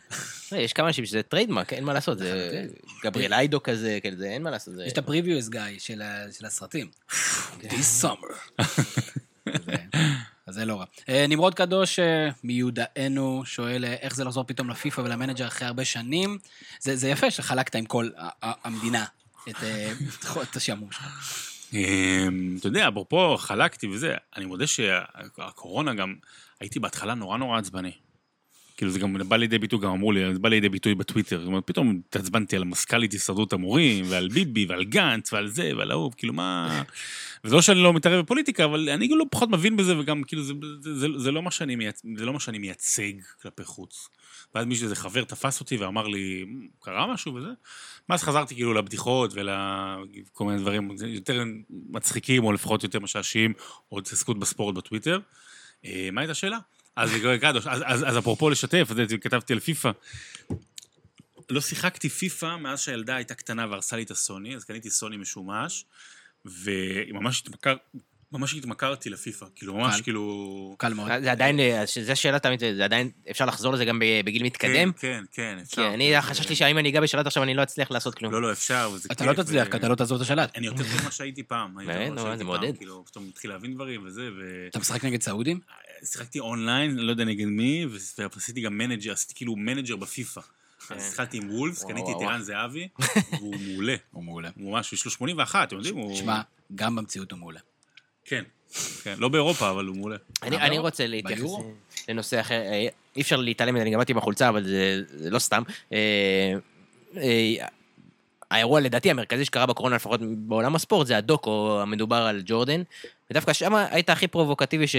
יש כמה אנשים שזה טריידמרק, אין מה לעשות, זה גבריאל איידו כזה, כזה, אין מה לעשות. יש את הפריביוס גאי של הסרטים. This summer. אז זה לא רע. נמרוד קדוש מיודענו שואל איך זה לחזור פתאום לפיפה ולמנג'ר אחרי הרבה שנים. זה, זה יפה שחלקת עם כל המדינה את, את השעמום שלך. אתה יודע, אפרופו חלקתי וזה, אני מודה שהקורונה גם, הייתי בהתחלה נורא נורא עצבני. כאילו זה גם בא לידי ביטוי, גם אמרו לי, זה בא לידי ביטוי בטוויטר. זאת אומרת, פתאום תעצבנתי על מזכ"לית הסתדרות המורים, ועל ביבי, ועל גנץ, ועל זה, ועל ההוא, כאילו מה... וזה לא שאני לא מתערב בפוליטיקה, אבל אני גם לא פחות מבין בזה, וגם כאילו זה, זה, זה, זה, לא מה שאני מייצ... זה לא מה שאני מייצג כלפי חוץ. ואז מישהו, איזה חבר תפס אותי ואמר לי, קרה משהו וזה? ואז חזרתי כאילו לבדיחות ולכל מיני דברים יותר מצחיקים, או לפחות יותר משעשיים, או התעסקות בספורט בטוויטר. מה הייתה השאלה? אז קדוש, אז, אז, אז אפרופו לשתף, אז כתבתי על פיפה. לא שיחקתי פיפה מאז שהילדה הייתה קטנה והרסה לי את הסוני, אז קניתי סוני משומש, וממש התמכר, ממש התמכרתי לפיפה, כאילו ממש כאילו... קל מאוד. זה עדיין, זה שאלה תמיד, זה עדיין, אפשר לחזור לזה גם בגיל מתקדם? כן, כן, אפשר. כי אני חשש לי שאם אני אגע בשלט עכשיו, אני לא אצליח לעשות כלום. לא, לא, אפשר. אתה לא תצליח, כי אתה לא תעזוב את השלט. אני יותר מה שהייתי פעם. זה מעודד. כאילו, פתאום מתחיל להבין דברים וזה, ו... אתה משחק נגד סעודים? שיחקתי אונליין, לא יודע נגד מי, ועשיתי גם מנג'ר, עשיתי כאילו מנג'ר בפיפה. אז התחלתי עם וולפס, קניתי את ערן זהבי, והוא מעולה. הוא מעולה. הוא משהו, יש לו שמונים ואחת, אתם יודעים? תשמע, גם במציאות הוא מעולה. כן, לא באירופה, אבל הוא מעולה. אני רוצה להתייחס לנושא אחר, אי אפשר להתעלם, אני גם באתי עם החולצה, אבל זה לא סתם. האירוע לדעתי המרכזי שקרה בקורונה, לפחות בעולם הספורט, זה הדוק, או המדובר על ג'ורדן, ודווקא שם היית הכי פרובוקטיבי ש...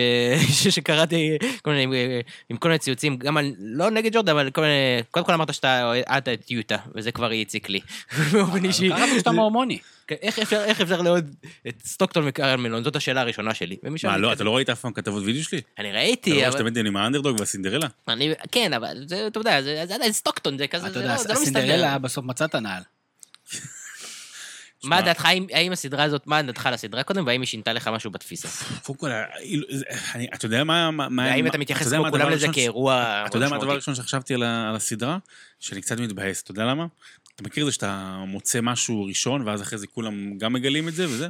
שקראתי כל מיני, עם, עם כל מיני ציוצים, גם על, לא נגד ג'ורדן, אבל כל מיני, קודם כל אמרת שאתה עד את יוטה, וזה כבר יציק לי. אבל קראתי שאתה מורמוני. איך אפשר, איך אפשר לעוד את סטוקטון וקרמלון? זאת השאלה הראשונה שלי. מה, לא, אתה לא ראית אף פעם כתבות וידאו שלי? אני ראיתי, אבל... אתה רואה שתמיד אני מהאנדרדוג והסינדרלה? כן, אבל זה, אתה יודע, זה עדיין סטוקטון, זה כזה, זה לא מסתדר. הסינדרלה בסוף מצאת הנעל. מה דעתך, האם הסדרה הזאת, מה דעתך לסדרה קודם, והאם היא שינתה לך משהו בתפיסה? פוקולה, אתה יודע מה... האם אתה מתייחס כמו כולם לזה כאירוע... אתה יודע מה הדבר הראשון שחשבתי על הסדרה? שאני קצת מתבאס, אתה יודע למה? אתה מכיר זה שאתה מוצא משהו ראשון, ואז אחרי זה כולם גם מגלים את זה, וזה...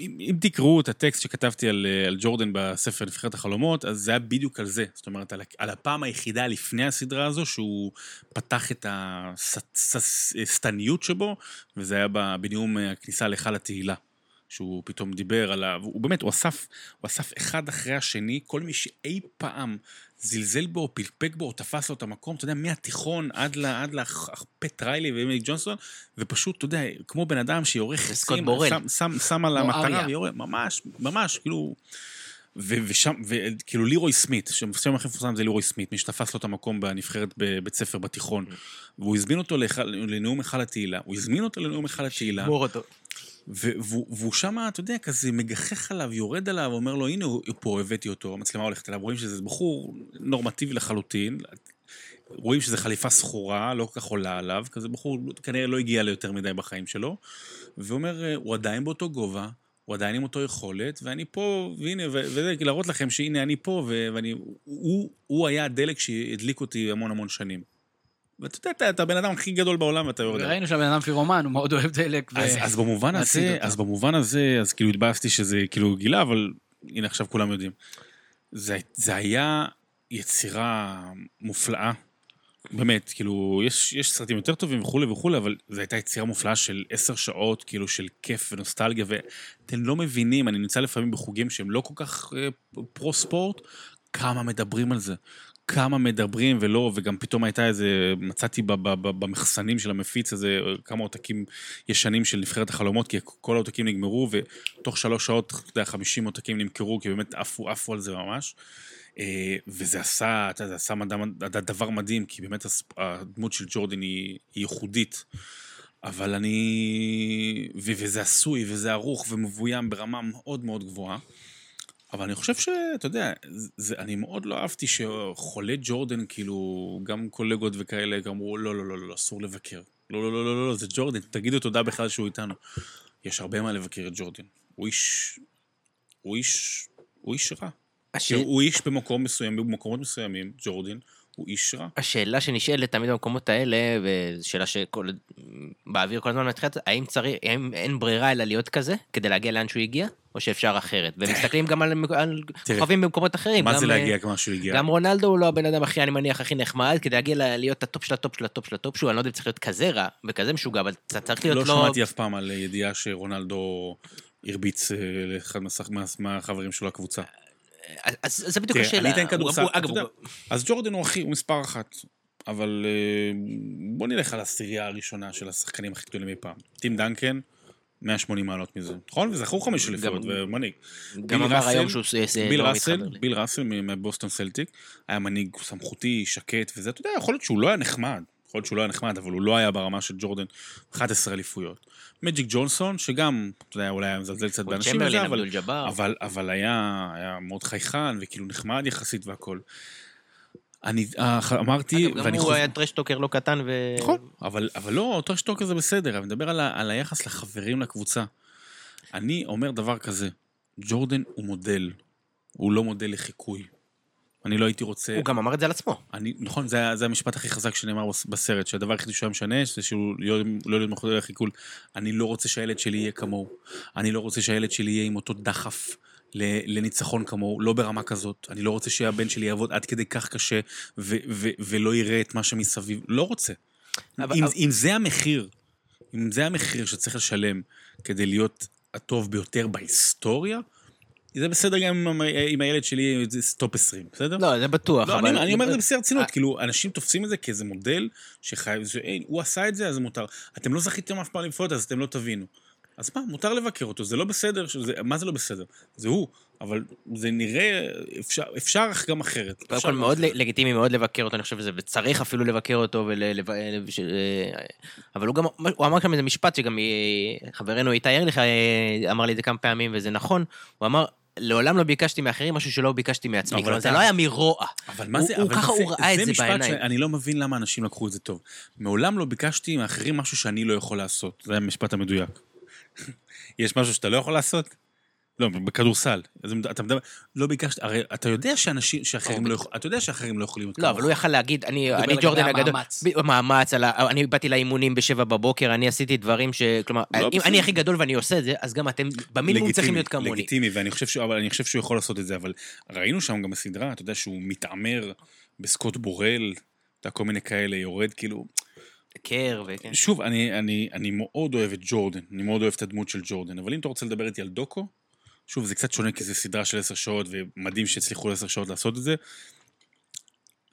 אם תקראו את הטקסט שכתבתי על, על ג'ורדן בספר נבחרת החלומות, אז זה היה בדיוק על זה. זאת אומרת, על הפעם היחידה לפני הסדרה הזו, שהוא פתח את הסטניות שבו, וזה היה בניום הכניסה לחל התהילה. שהוא פתאום דיבר עליו, הוא באמת, הוא אסף, הוא אסף אחד אחרי השני, כל מי שאי פעם זלזל בו, פלפק בו, או תפס לו את המקום, אתה יודע, מהתיכון עד לאחפת ריילי ומיק ג'ונסון, ופשוט, אתה יודע, כמו בן אדם שיורך חסים, שם על המטרה ויורך, ממש, ממש, כאילו, ושם, כאילו לירוי סמית, שם אחרי פוסם זה לירוי סמית, מי שתפס לו את המקום בנבחרת בבית ספר בתיכון, והוא הזמין אותו לנאום אחד התהילה, הוא הזמין אותו לנאום אחד התהילה, והוא שם, אתה יודע, כזה מגחך עליו, יורד עליו, אומר לו, הנה, פה הבאתי אותו, המצלמה הולכת עליו, רואים שזה בחור נורמטיבי לחלוטין, רואים שזה חליפה סחורה, לא כך עולה עליו, כזה בחור כנראה לא הגיע ליותר מדי בחיים שלו, ואומר, הוא עדיין באותו גובה, הוא עדיין עם אותו יכולת, ואני פה, והנה, וזה להראות לכם שהנה אני פה, והוא היה הדלק שהדליק אותי המון המון שנים. ואתה יודע, אתה הבן אדם הכי גדול בעולם, ואתה יודע. ראינו שהבן אדם פירומן, הוא מאוד אוהב דלק. אז במובן הזה, אז במובן הזה, אז כאילו התבאסתי שזה כאילו גילה, אבל הנה עכשיו כולם יודעים. זה היה יצירה מופלאה, באמת, כאילו, יש סרטים יותר טובים וכולי וכולי, אבל זו הייתה יצירה מופלאה של עשר שעות, כאילו של כיף ונוסטלגיה, ואתם לא מבינים, אני נמצא לפעמים בחוגים שהם לא כל כך פרו-ספורט, כמה מדברים על זה. כמה מדברים ולא, וגם פתאום הייתה איזה, מצאתי במחסנים של המפיץ הזה, כמה עותקים ישנים של נבחרת החלומות, כי כל העותקים נגמרו, ותוך שלוש שעות, אתה יודע, חמישים עותקים נמכרו, כי באמת עפו, עפו על זה ממש, וזה עשה, אתה יודע, עשה דבר מדהים, כי באמת הדמות של ג'ורדן היא ייחודית, אבל אני, וזה עשוי, וזה ערוך, ומבוים ברמה מאוד מאוד גבוהה, אבל אני חושב שאתה יודע, זה, אני מאוד לא אהבתי שחולה ג'ורדן, כאילו, גם קולגות וכאלה, אמרו, לא, לא, לא, לא, אסור לבקר. לא, לא, לא, לא, לא, זה ג'ורדן, תגידו תודה בכלל שהוא איתנו. יש הרבה מה לבקר את ג'ורדן. הוא איש, הוא איש, הוא איש רע. השאל... הוא איש במקום מסוים, במקומות מסוימים, ג'ורדן, הוא איש רע. השאלה שנשאלת תמיד במקומות האלה, ושאלה שבאוויר כל הזמן מתחילה, האם, צריך, האם אין ברירה אלא להיות כזה, כדי להגיע לאן שהוא הגיע? או שאפשר אחרת, ומסתכלים גם על חווים במקומות אחרים. מה זה להגיע כמו שהוא הגיע? גם רונלדו הוא לא הבן אדם הכי, אני מניח, הכי נחמד, כדי להגיע להיות הטופ של הטופ של הטופ של הטופ, שהוא אני לא יודע אם צריך להיות כזה רע, וכזה משוגע, אבל צריך להיות לא... לא שמעתי אף פעם על ידיעה שרונלדו הרביץ לאחד מהחברים שלו לקבוצה. אז זה בדיוק השאלה. אני אתן כדורסל. אז ג'ורדן הוא הכי, הוא מספר אחת, אבל בוא נלך על הסירייה הראשונה של השחקנים הכי גדולים מפעם. טים דנקן מאה ושמונים מעלות מזה, נכון? וזכו חמש אליפויות ומנהיג. גם אמר היום שהוא ביל ראסל, ביל ראסל מבוסטון סלטיק, היה מנהיג סמכותי, שקט וזה, אתה יודע, יכול להיות שהוא לא היה נחמד, יכול להיות שהוא לא היה נחמד, אבל הוא לא היה ברמה של ג'ורדן, אחת עשרה אליפויות. מג'יק ג'ונסון, שגם, אתה יודע, אולי היה מזלזל קצת באנשים, אבל היה מאוד חייכן, וכאילו נחמד יחסית והכל. אני אמרתי, ואני חושב... הוא היה טרשטוקר לא קטן ו... נכון, אבל לא, טרשטוקר זה בסדר, אני מדבר על היחס לחברים לקבוצה. אני אומר דבר כזה, ג'ורדן הוא מודל, הוא לא מודל לחיקוי. אני לא הייתי רוצה... הוא גם אמר את זה על עצמו. נכון, זה המשפט הכי חזק שנאמר בסרט, שהדבר הכי שהוא משנה, זה שהוא לא להיות מודל לחיקוי. אני לא רוצה שהילד שלי יהיה כמוהו. אני לא רוצה שהילד שלי יהיה עם אותו דחף. לניצחון כמוהו, לא ברמה כזאת, אני לא רוצה שהבן שלי יעבוד עד כדי כך קשה, ו- ו- ולא יראה את מה שמסביב, לא רוצה. אבל, אם, אבל... אם זה המחיר, אם זה המחיר שצריך לשלם, כדי להיות הטוב ביותר בהיסטוריה, זה בסדר גם עם, עם הילד שלי, זה סטופ עשרים, בסדר? לא, זה בטוח. לא, אבל... אני, אני אומר את זה בסדר רצינות, כאילו, אנשים תופסים את זה כאיזה מודל, שחייב, שאין, הוא עשה את זה, אז זה מותר. אתם לא זכיתם אף פעם לפעות, אז אתם לא תבינו. אז מה, מותר לבקר אותו, זה לא בסדר, שזה, מה זה לא בסדר? זה הוא, אבל זה נראה, אפשר, אפשר גם אחרת. קודם כל, מאוד אחרת. לגיטימי מאוד לבקר אותו, אני חושב שזה, וצריך אפילו לבקר אותו, ול, לב, ש, אבל הוא גם, הוא אמר כאן איזה משפט, שגם חברנו איתי ארליך, אמר לי את זה כמה פעמים, וזה נכון, הוא אמר, לעולם לא ביקשתי מאחרים, משהו שלא ביקשתי מעצמי, אבל זה לא היה מרוע. אבל מה זה? הוא ככה, הוא ראה את זה בעיניים. אני לא מבין למה אנשים לקחו את זה טוב. מעולם לא ביקשתי מאחרים משהו שאני לא יכול לעשות. זה המשפט המדויק. יש משהו שאתה לא יכול לעשות? לא, בכדורסל. אז אתה מדבר, לא ביקשת, הרי אתה יודע שאנשים, שאחרים לא, אתה יודע שאחרים לא יכולים... לא, אבל הוא יכל להגיד, אני, אני ג'ורדן הגדול, מאמץ, אני באתי לאימונים בשבע בבוקר, אני עשיתי דברים ש... כלומר, אם אני הכי גדול ואני עושה את זה, אז גם אתם, במינימום צריכים להיות כמוני. לגיטימי, ואני חושב ש... אבל אני חושב שהוא יכול לעשות את זה, אבל ראינו שם גם הסדרה, אתה יודע שהוא מתעמר בסקוט בורל, אתה כל מיני כאלה, יורד, כאילו... קר וכן. שוב, אני, אני, אני מאוד אוהב את ג'ורדן, אני מאוד אוהב את הדמות של ג'ורדן, אבל אם אתה רוצה לדבר איתי על דוקו, שוב, זה קצת שונה, כי זה סדרה של עשר שעות, ומדהים שהצליחו לעשר שעות לעשות את זה.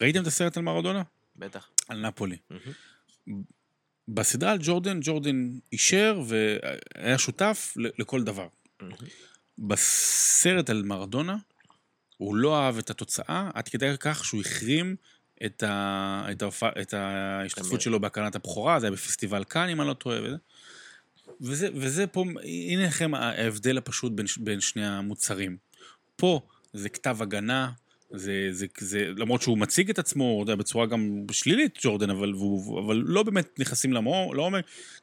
ראיתם את הסרט על מרדונה? בטח. על נפולי. Mm-hmm. בסדרה על ג'ורדן, ג'ורדן אישר, והיה שותף לכל דבר. Mm-hmm. בסרט על מרדונה, הוא לא אהב את התוצאה, עד כדי כך שהוא החרים את, ה... את, ההופע... את ההשתתפות שלו בהקרנת הבכורה, זה היה בפסטיבל כאן, אם אני לא טועה, וזה. וזה, וזה פה, הנה לכם ההבדל הפשוט בין, בין שני המוצרים. פה זה כתב הגנה, זה, זה, זה, למרות שהוא מציג את עצמו, יודע, בצורה גם שלילית, ג'ורדן, אבל, והוא, אבל לא באמת נכנסים לעומק, לא,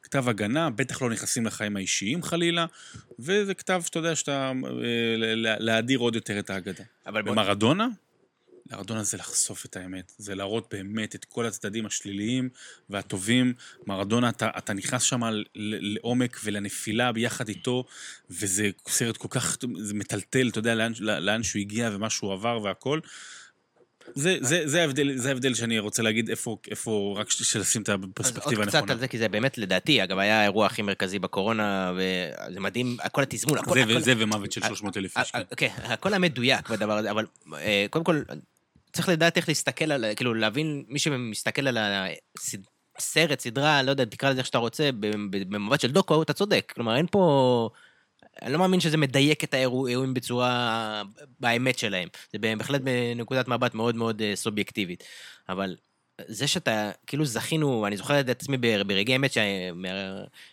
כתב הגנה, בטח לא נכנסים לחיים האישיים חלילה, וזה כתב, אתה יודע, שאתה, להדיר עוד יותר את האגדה. במרדונה? מרדונה זה לחשוף את האמת, זה להראות באמת את כל הצדדים השליליים והטובים. מרדונה, אתה, אתה נכנס שם לעומק ולנפילה ביחד איתו, וזה סרט כל כך, זה מטלטל, אתה יודע, לאן, לאן שהוא הגיע ומה שהוא עבר והכל. זה, זה, זה ההבדל, זה ההבדל שאני רוצה להגיד, איפה, איפה, רק שלשים את הפרספקטיבה הנכונה. עוד קצת על זה, כי זה באמת, לדעתי, אגב, היה האירוע הכי מרכזי בקורונה, וזה מדהים, הכל התזמון, הכל, הכל... זה ומוות של שלוש מאות אלף. כן, הכל המדויק בדבר הזה, אבל קודם כל, צריך לדעת איך להסתכל על, כאילו להבין, מי שמסתכל על הסרט, סדרה, לא יודע, תקרא לזה איך שאתה רוצה, במבט של דוקו, אתה צודק, כלומר, אין פה... אני לא מאמין שזה מדייק את האירועים בצורה, באמת שלהם. זה בהחלט בנקודת מבט מאוד מאוד סובייקטיבית. אבל זה שאתה, כאילו זכינו, אני זוכר את עצמי ברגעי אמת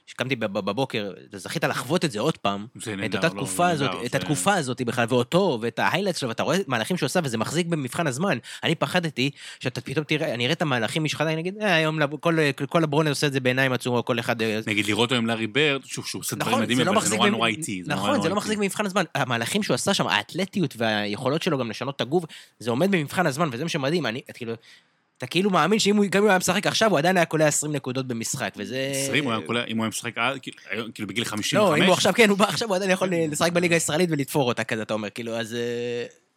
שקמתי בבוקר, זכית לחוות את זה עוד פעם, את אותה תקופה הזאת, את התקופה הזאת בכלל, ואותו, ואת ההיילייטס שלו, ואתה רואה מהלכים שעושה, וזה מחזיק במבחן הזמן. אני פחדתי שאתה פתאום תראה, אני אראה את המהלכים משחדה, אני אגיד, היום כל הברונד עושה את זה בעיניים עצומו, כל אחד... נגיד לראות היום לארי ברד, שוב, שהוא עושה דברים מדהים, אבל זה נורא נורא איטי. נכון, זה לא מחזיק במבחן הזמן. המהלכים שהוא עשה שם, האתלטיות והיכולות שלו גם לשנות את הגוף, זה עומד במבחן הזמן, וזה מה שמדהים. אני, כאילו, אתה כאילו מאמין שאם הוא היה משחק עכשיו, הוא עדיין היה קולע עשרים נקודות במשחק, וזה... עשרים, אם הוא היה משחק, כאילו בגיל חמישים וחמש? לא, אם הוא עכשיו, כן, הוא בא עכשיו, הוא עדיין יכול לשחק בליגה הישראלית ולתפור אותה, כזה אתה אומר, כאילו, אז...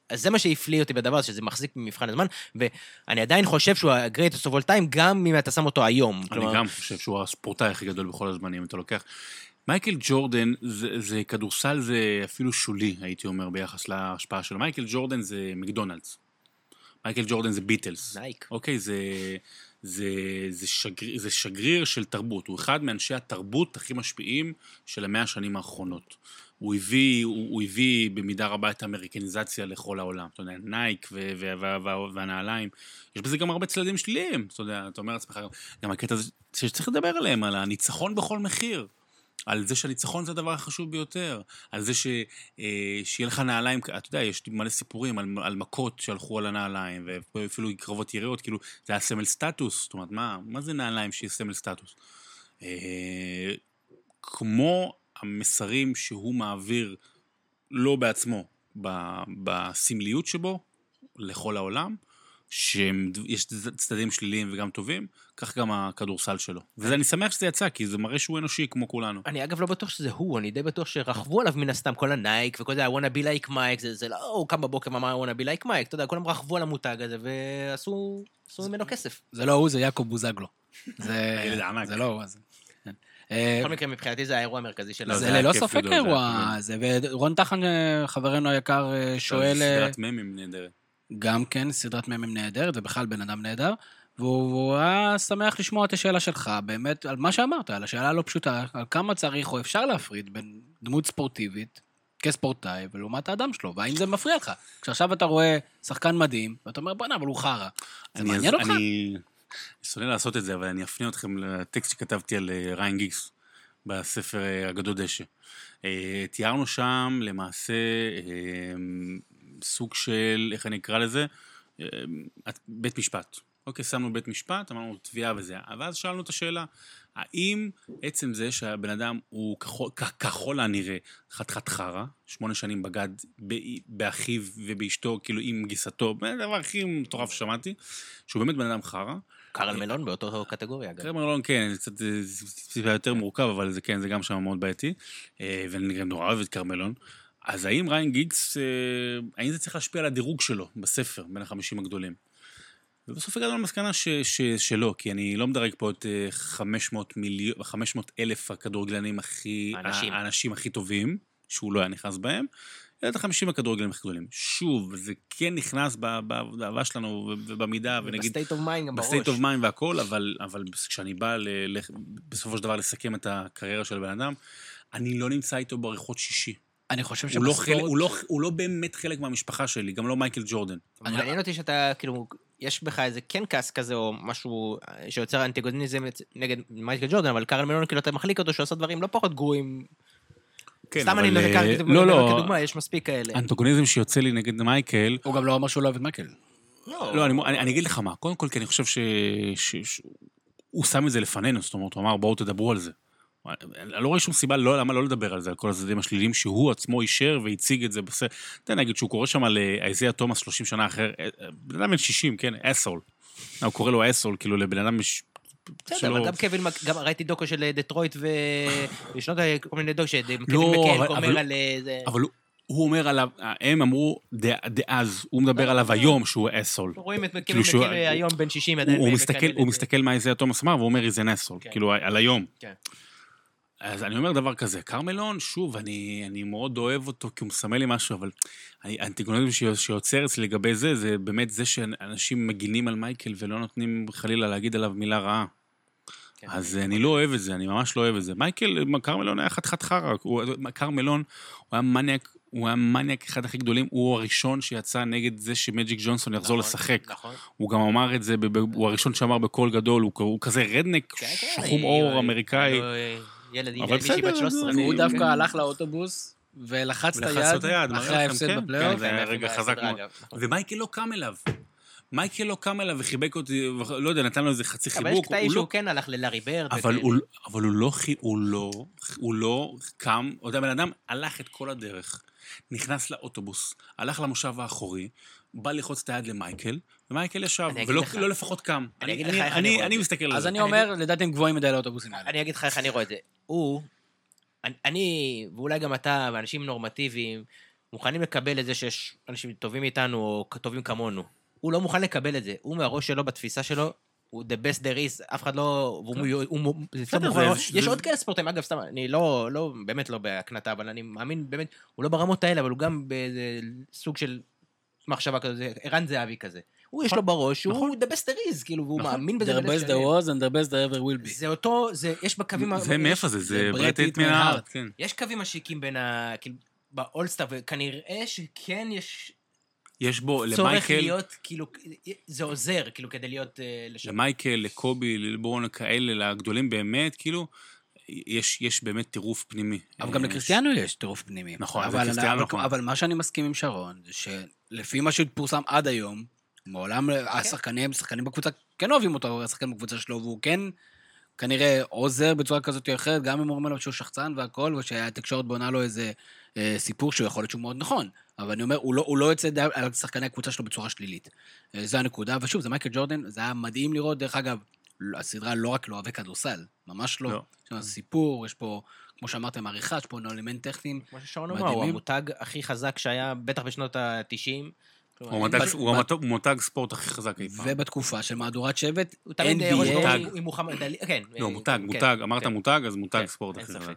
אז זה מה שהפליא אותי בדבר, שזה מחזיק במבחן הזמן, ואני עדיין חושב שהוא הגרייטסט אוף אול טיים, גם אם אתה שם אותו היום. אני גם חושב שהוא הספורטאי הכי גדול בכל הזמנים, אתה לוקח... מייקל ג'ורדן, זה כדורסל, זה אפילו שולי, הייתי אומר, ביחס להשפעה שלו. מייקל ג'ורדן זה מקדונלדס. מייקל ג'ורדן זה ביטלס. נייק. אוקיי, זה, זה, זה, שגריר, זה שגריר של תרבות. הוא אחד מאנשי התרבות הכי משפיעים של המאה השנים האחרונות. הוא הביא, הוא, הוא הביא במידה רבה את האמריקניזציה לכל העולם. אתה יודע, נייק ו- ו- ו- ו- והנעליים. יש בזה גם הרבה צדדים שליליים. אתה יודע, אתה אומר עצמך, גם הקטע הזה שצריך לדבר עליהם, על הניצחון בכל מחיר. על זה שהניצחון זה הדבר החשוב ביותר, על זה ש, אה, שיהיה לך נעליים, אתה יודע, יש מלא סיפורים על, על מכות שהלכו על הנעליים, ואפילו קרבות יריות, כאילו, זה היה סמל סטטוס, זאת אומרת, מה, מה זה נעליים שיהיה סמל סטטוס? אה, כמו המסרים שהוא מעביר לא בעצמו, ב, בסמליות שבו, לכל העולם, שיש צדדים שליליים וגם טובים, כך גם הכדורסל שלו. וזה אני שמח שזה יצא, כי זה מראה שהוא אנושי כמו כולנו. אני אגב לא בטוח שזה הוא, אני די בטוח שרחבו עליו מן הסתם, כל הנייק וכל זה, I wanna be like Mike, זה לא, הוא קם בבוקר ואמר, I wanna be like Mike, אתה יודע, כולם רחבו על המותג הזה, ועשו ממנו כסף. זה לא הוא, זה יעקב בוזגלו. זה לא הוא, אז... בכל מקרה, מבחינתי זה האירוע המרכזי שלנו. זה ללא ספק האירוע הזה, ורון תחן, חברנו היקר, שואל... גם כן, סדרת ממים נהדרת, ובכלל בן אדם נהדר, והוא היה שמח לשמוע את השאלה שלך, באמת, על מה שאמרת, על השאלה לא פשוטה, על כמה צריך או אפשר להפריד בין דמות ספורטיבית, כספורטאי, ולעומת האדם שלו, והאם זה מפריע לך? כשעכשיו אתה רואה שחקן מדהים, ואתה אומר, בוא נה, אבל הוא חרה. זה מעניין אותך? אני שונא לעשות את זה, אבל אני אפנה אתכם לטקסט שכתבתי על ריין גיגס, בספר אגדות דשא. תיארנו שם, למעשה, סוג של, איך אני אקרא לזה, בית משפט. אוקיי, שמנו בית משפט, אמרנו תביעה וזה, אבל אז שאלנו את השאלה, האם עצם זה שהבן אדם הוא כחול, כחול הנראה, חתכת חרה, שמונה שנים בגד באחיו ובאשתו, כאילו עם גיסתו, דבר הכי מטורף ששמעתי, שהוא באמת בן אדם חרה. קרמלון באותו קטגוריה. קרמלון, כן, זה קצת יותר מורכב, אבל זה כן, זה גם שם מאוד בעייתי, ואני גם נורא אוהב את קרמלון. אז האם ריין גיגס, האם זה צריך להשפיע על הדירוג שלו בספר, בין החמישים הגדולים? ובסוף הגענו למסקנה ש, ש, שלא, כי אני לא מדרג פה את חמש מאות אלף הכדורגלנים הכי, האנשים הכי טובים, שהוא לא היה נכנס בהם, אלא את החמישים הכדורגלנים הכי גדולים. שוב, זה כן נכנס בעבודה שלנו ובמידה, ונגיד... בסטייט אוף מיינד גם בראש. בסטייט אוף מיינד והכל, אבל, אבל כשאני בא ל, בסופו של דבר לסכם את הקריירה של בן אדם, אני לא נמצא איתו בעריכות שישי. אני חושב שבספורט... הוא לא, חלק, הוא, לא, הוא לא באמת חלק מהמשפחה שלי, גם לא מייקל ג'ורדן. אני מעניין אותי שאתה, כאילו, יש בך איזה כן קאס כזה, או משהו שיוצר אנטיגוניזם נגד מייקל ג'ורדן, אבל קרמלון, כאילו, אתה מחליק אותו שעושה דברים לא פחות גרועים. כן, סתם אבל... אני לא זכרתי, לא, לא, כדוגמה, יש מספיק כאלה. אנטיגוניזם שיוצא לי נגד מייקל... הוא גם לא אמר שהוא לא אוהב את מייקל. לא, לא אני, אני, אני אגיד לך מה. קודם כל, כי אני חושב ש... ש... ש... הוא שם את זה לפנינו, זאת אומרת, הוא אמר, בואו תדברו על זה. אני לא רואה שום סיבה, לא, למה לא לדבר על זה, על כל הזדים השלילים שהוא עצמו אישר והציג את זה בסדר. אני אגיד שהוא קורא שם על איזיה תומאס שלושים שנה אחר, בן אדם בן שישים, כן, אסול. הוא קורא לו אסול, כאילו לבן אדם בסדר, אבל גם קווין, גם ראיתי דוקו של דטרויט וישנות כל מיני דוק שקווין מקהל אומר על זה. אבל הוא אומר עליו, הם אמרו דאז, הוא מדבר עליו היום שהוא אסול. רואים את קווין מקהל היום בן שישים. הוא מסתכל מה איזיה תומאס אמר, והוא אומר איזה אסול, כאילו על היום. אז אני אומר דבר כזה, קרמלון, שוב, אני, אני מאוד אוהב אותו, כי הוא מסמל לי משהו, אבל האנטיגוניזם שיוצר אצלי לגבי זה, זה באמת זה שאנשים מגינים על מייקל, ולא נותנים חלילה להגיד עליו מילה רעה. כן, אז אני, אני לא אוהב את זה, אני ממש לא אוהב את זה. מייקל, קרמלון היה חתיכת חרא, קרמלון, הוא היה מניאק, הוא היה מניאק אחד הכי גדולים, הוא הראשון שיצא נגד זה שמג'יק ג'ונסון יחזור נכון, לשחק. נכון. הוא גם אמר את זה, ב, ב, הוא הראשון שאמר בקול גדול, הוא, הוא כזה רדנק, כן, שחום אי, אור אי, אמריקאי. אי, ילדים, מישהי בת שלוש עשרה. הוא דווקא הלך לאוטובוס, ולחץ את היד, אחרי ההפסד בפלייאוף. זה היה רגע חזק מאוד. ומייקל לא קם אליו. מייקל לא קם אליו וחיבק אותי, לא יודע, נתן לו איזה חצי חיבוק. אבל יש קטעי שהוא כן הלך ללארי ברד. אבל הוא לא קם, עוד הבן אדם הלך את כל הדרך, נכנס לאוטובוס, הלך למושב האחורי, בא לחוץ את היד למייקל, ומייקל ישב, ולא לפחות קם. אני מסתכל על זה. אז אני אומר, לדעתי הם גבוהים מדי לאוטובוסים. אני אגיד לך איך אני רואה את זה. הוא, אני, ואולי גם אתה, ואנשים נורמטיביים, מוכנים לקבל את זה שיש אנשים טובים איתנו, או טובים כמונו. הוא לא מוכן לקבל את זה. הוא מהראש שלו, בתפיסה שלו, הוא the best there is, אף אחד לא... יש עוד כאלה ספורטים, אגב, סתם, אני לא, באמת לא בהקנטה, אבל אני מאמין, באמת, הוא לא ברמות האלה, אבל הוא גם בסוג של מחשבה כזה, ערן זהבי כזה. הוא יש לו בראש, הוא the best there is, כאילו, והוא מאמין בזה. The best there was and the best there ever will be. זה אותו, יש בקווים... זה מאיפה זה, זה ברטית מהארט, כן. יש קווים משיקים בין ה... כאילו, באולסטר, וכנראה שכן יש... יש בו, למייקל... צורך להיות, כאילו, זה עוזר, כאילו, כדי להיות... למייקל, לקובי, לבורון, כאלה, לגדולים באמת, כאילו... יש, יש באמת טירוף פנימי. אבל גם לקריסטיאנו יש טירוף פנימי. נכון, אבל, אבל, אבל מה שאני מסכים עם שרון, זה שלפי מה שפורסם עד היום, מעולם השחקנים, שחקנים בקבוצה, כן אוהבים אותו, השחקנים בקבוצה שלו, והוא כן, כנראה, עוזר בצורה כזאת או אחרת, גם אם הוא אומר לו שהוא שחצן והכל, ושהתקשורת בונה לו איזה אה, סיפור שהוא יכול להיות שהוא מאוד נכון. אבל אני אומר, הוא לא, הוא לא יצא על שחקני הקבוצה שלו בצורה שלילית. אה, זו הנקודה. ושוב, זה מייקל ג'ורדן, זה היה מדהים לראות, דרך אגב, הסדרה לא רק לא אוהבי כדורסל, ממש לא. יש פה סיפור, יש פה, כמו שאמרתם, עריכה, יש פה אלמנטים טכניים. כמו ששרון אמר, הוא המותג הכי חזק שהיה, בטח בשנות ה-תשעים. הוא המותג ספורט הכי חזק אי פעם. ובתקופה של מהדורת שבט, אן בי איי. לא, מותג, מותג, אמרת מותג, אז מותג ספורט הכי חזק.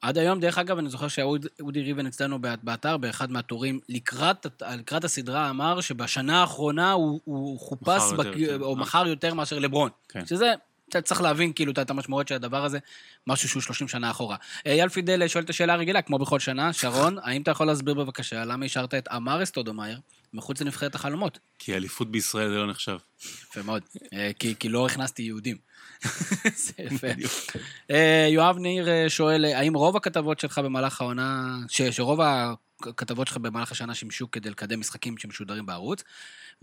עד היום, דרך אגב, אני זוכר שאודי ריבן אצלנו באתר, באחד מהתורים, לקראת הסדרה אמר שבשנה האחרונה הוא חופש, או מחר יותר מאשר לברון. שזה, אתה צריך להבין כאילו את המשמעות של הדבר הזה, משהו שהוא שלושים שנה אחורה. אייל פידל שואל את השאלה הרגילה, כמו בכל שנה, שרון, האם אתה יכול להסביר בבקשה, למה השארת את אמר אסטודומייר, מחוץ לנבחרת החלומות? כי האליפות בישראל זה לא נחשב. יפה מאוד, כי לא הכנסתי יהודים. זה יפה. יואב ניר שואל, האם רוב הכתבות שלך במהלך העונה, שרוב כתבות שלך במהלך השנה שימשו כדי לקדם משחקים שמשודרים בערוץ,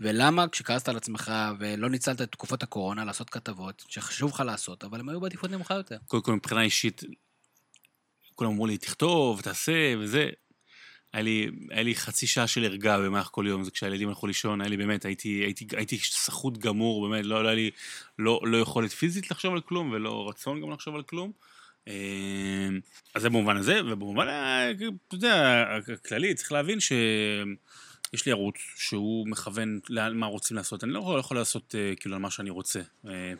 ולמה כשכעסת על עצמך ולא ניצלת את תקופות הקורונה לעשות כתבות שחשוב לך לעשות, אבל הם היו בעדיפות נמוכה יותר? קודם כל, מבחינה אישית, כולם אמרו לי, תכתוב, תעשה, וזה. היה לי, היה לי חצי שעה של הרגע במהלך כל יום, זה כשהילדים הלכו לישון, היה לי באמת, הייתי, הייתי, הייתי סחוט גמור, באמת, לא, לא היה לי, לא, לא יכולת פיזית לחשוב על כלום, ולא רצון גם לחשוב על כלום. אז זה במובן הזה, ובמובן, אתה יודע, הכללי, צריך להבין שיש לי ערוץ שהוא מכוון למה רוצים לעשות. אני לא יכול לעשות, כאילו, על מה שאני רוצה.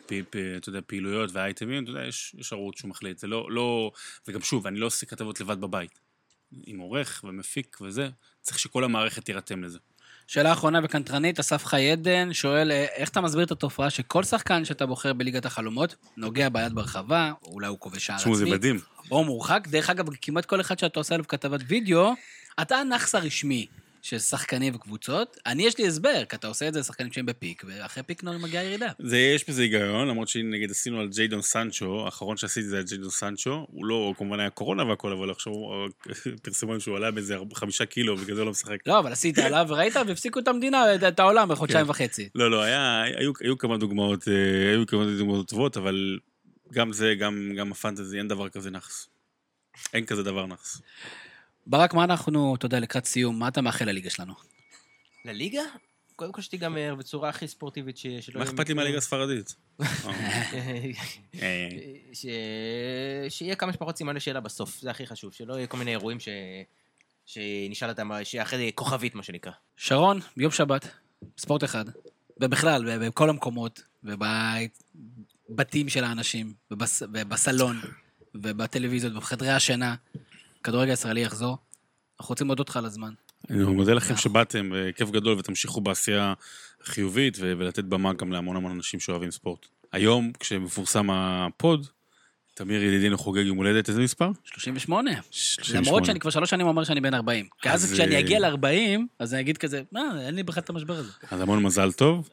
אתה יודע, פעילויות והאייטמים, אתה יודע, יש ערוץ שהוא מחליט. זה לא, לא, וגם שוב, אני לא עושה כתבות לבד בבית. עם עורך ומפיק וזה, צריך שכל המערכת תירתם לזה. שאלה אחרונה וקנטרנית, אסף חי עדן, שואל, איך אתה מסביר את התופעה שכל שחקן שאתה בוחר בליגת החלומות, נוגע ביד ברחבה, אולי הוא כובש שער עצמי. זה מדהים. או מורחק, דרך אגב, כמעט כל אחד שאתה עושה עליו כתבת וידאו, אתה נחס הרשמי של שחקנים וקבוצות, אני יש לי הסבר, כי אתה עושה את זה לשחקנים שהם בפיק, ואחרי פיק נורא מגיעה ירידה. זה יש בזה היגיון, למרות שנגיד עשינו על ג'יידון סנצ'ו, האחרון שעשיתי זה על ג'יידון סנצ'ו, הוא לא, כמובן היה קורונה והכל, אבל עכשיו פרסמון שהוא עלה באיזה חמישה קילו, בגלל זה לא משחק. לא, אבל עשית עליו וראית, והפסיקו את המדינה, את העולם, בחודשיים וחצי. לא, לא, היו כמה דוגמאות, היו כמה דוגמאות טובות, אבל גם זה, גם, גם הפנטזי, אין דבר כזה נחס. אין כזה דבר נחס. ברק, מה אנחנו, תודה, לקראת סיום, מה אתה מאחל לליגה שלנו? לליגה? קודם כל שתיגמר בצורה הכי ספורטיבית שיש. מה אכפת לי מהליגה הספרדית? שיהיה כמה שפחות סימן לשאלה בסוף, זה הכי חשוב, שלא יהיה כל מיני אירועים שנשאל אותם, שאחרי כוכבית מה שנקרא. שרון, ביום שבת, ספורט אחד, ובכלל, בכל המקומות, ובבתים של האנשים, ובסלון, ובטלוויזיות, ובחדרי השינה, כדורגל הישראלי יחזור, אנחנו רוצים להודות לך על הזמן. אני מודה לכם שבאתם, כיף גדול, ותמשיכו בעשייה חיובית, ולתת במה גם להמון המון אנשים שאוהבים ספורט. היום, כשמפורסם הפוד, תמיר ידידינו חוגג יום הולדת, איזה מספר? שלושים ושמונה. למרות שאני כבר שלוש שנים אומר שאני בן ארבעים. כי אז כשאני אגיע ל-ארבעים, אז אני אגיד כזה, מה, אין לי בריחת את המשבר הזה. אז המון מזל טוב,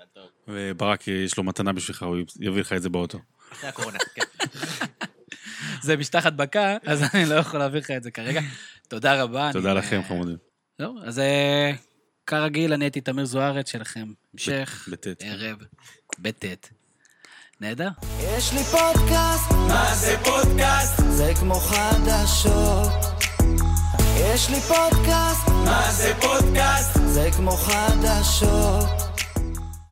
וברק יש לו מתנה בשבילך, הוא יביא לך את זה באוטו. אחרי הקורונה, כן. זה משטחת בקה, אז אני לא יכול להעביר לך את זה כרגע. תודה רבה. תודה לכם, חמודים. לא, אז כרגיל, אני הייתי תמיר זוארץ שלכם. המשך, ערב, בטט. נהדר? יש לי פודקאסט. מה זה פודקאסט? זה כמו חדשות. יש לי פודקאסט. מה זה פודקאסט? זה כמו חדשות.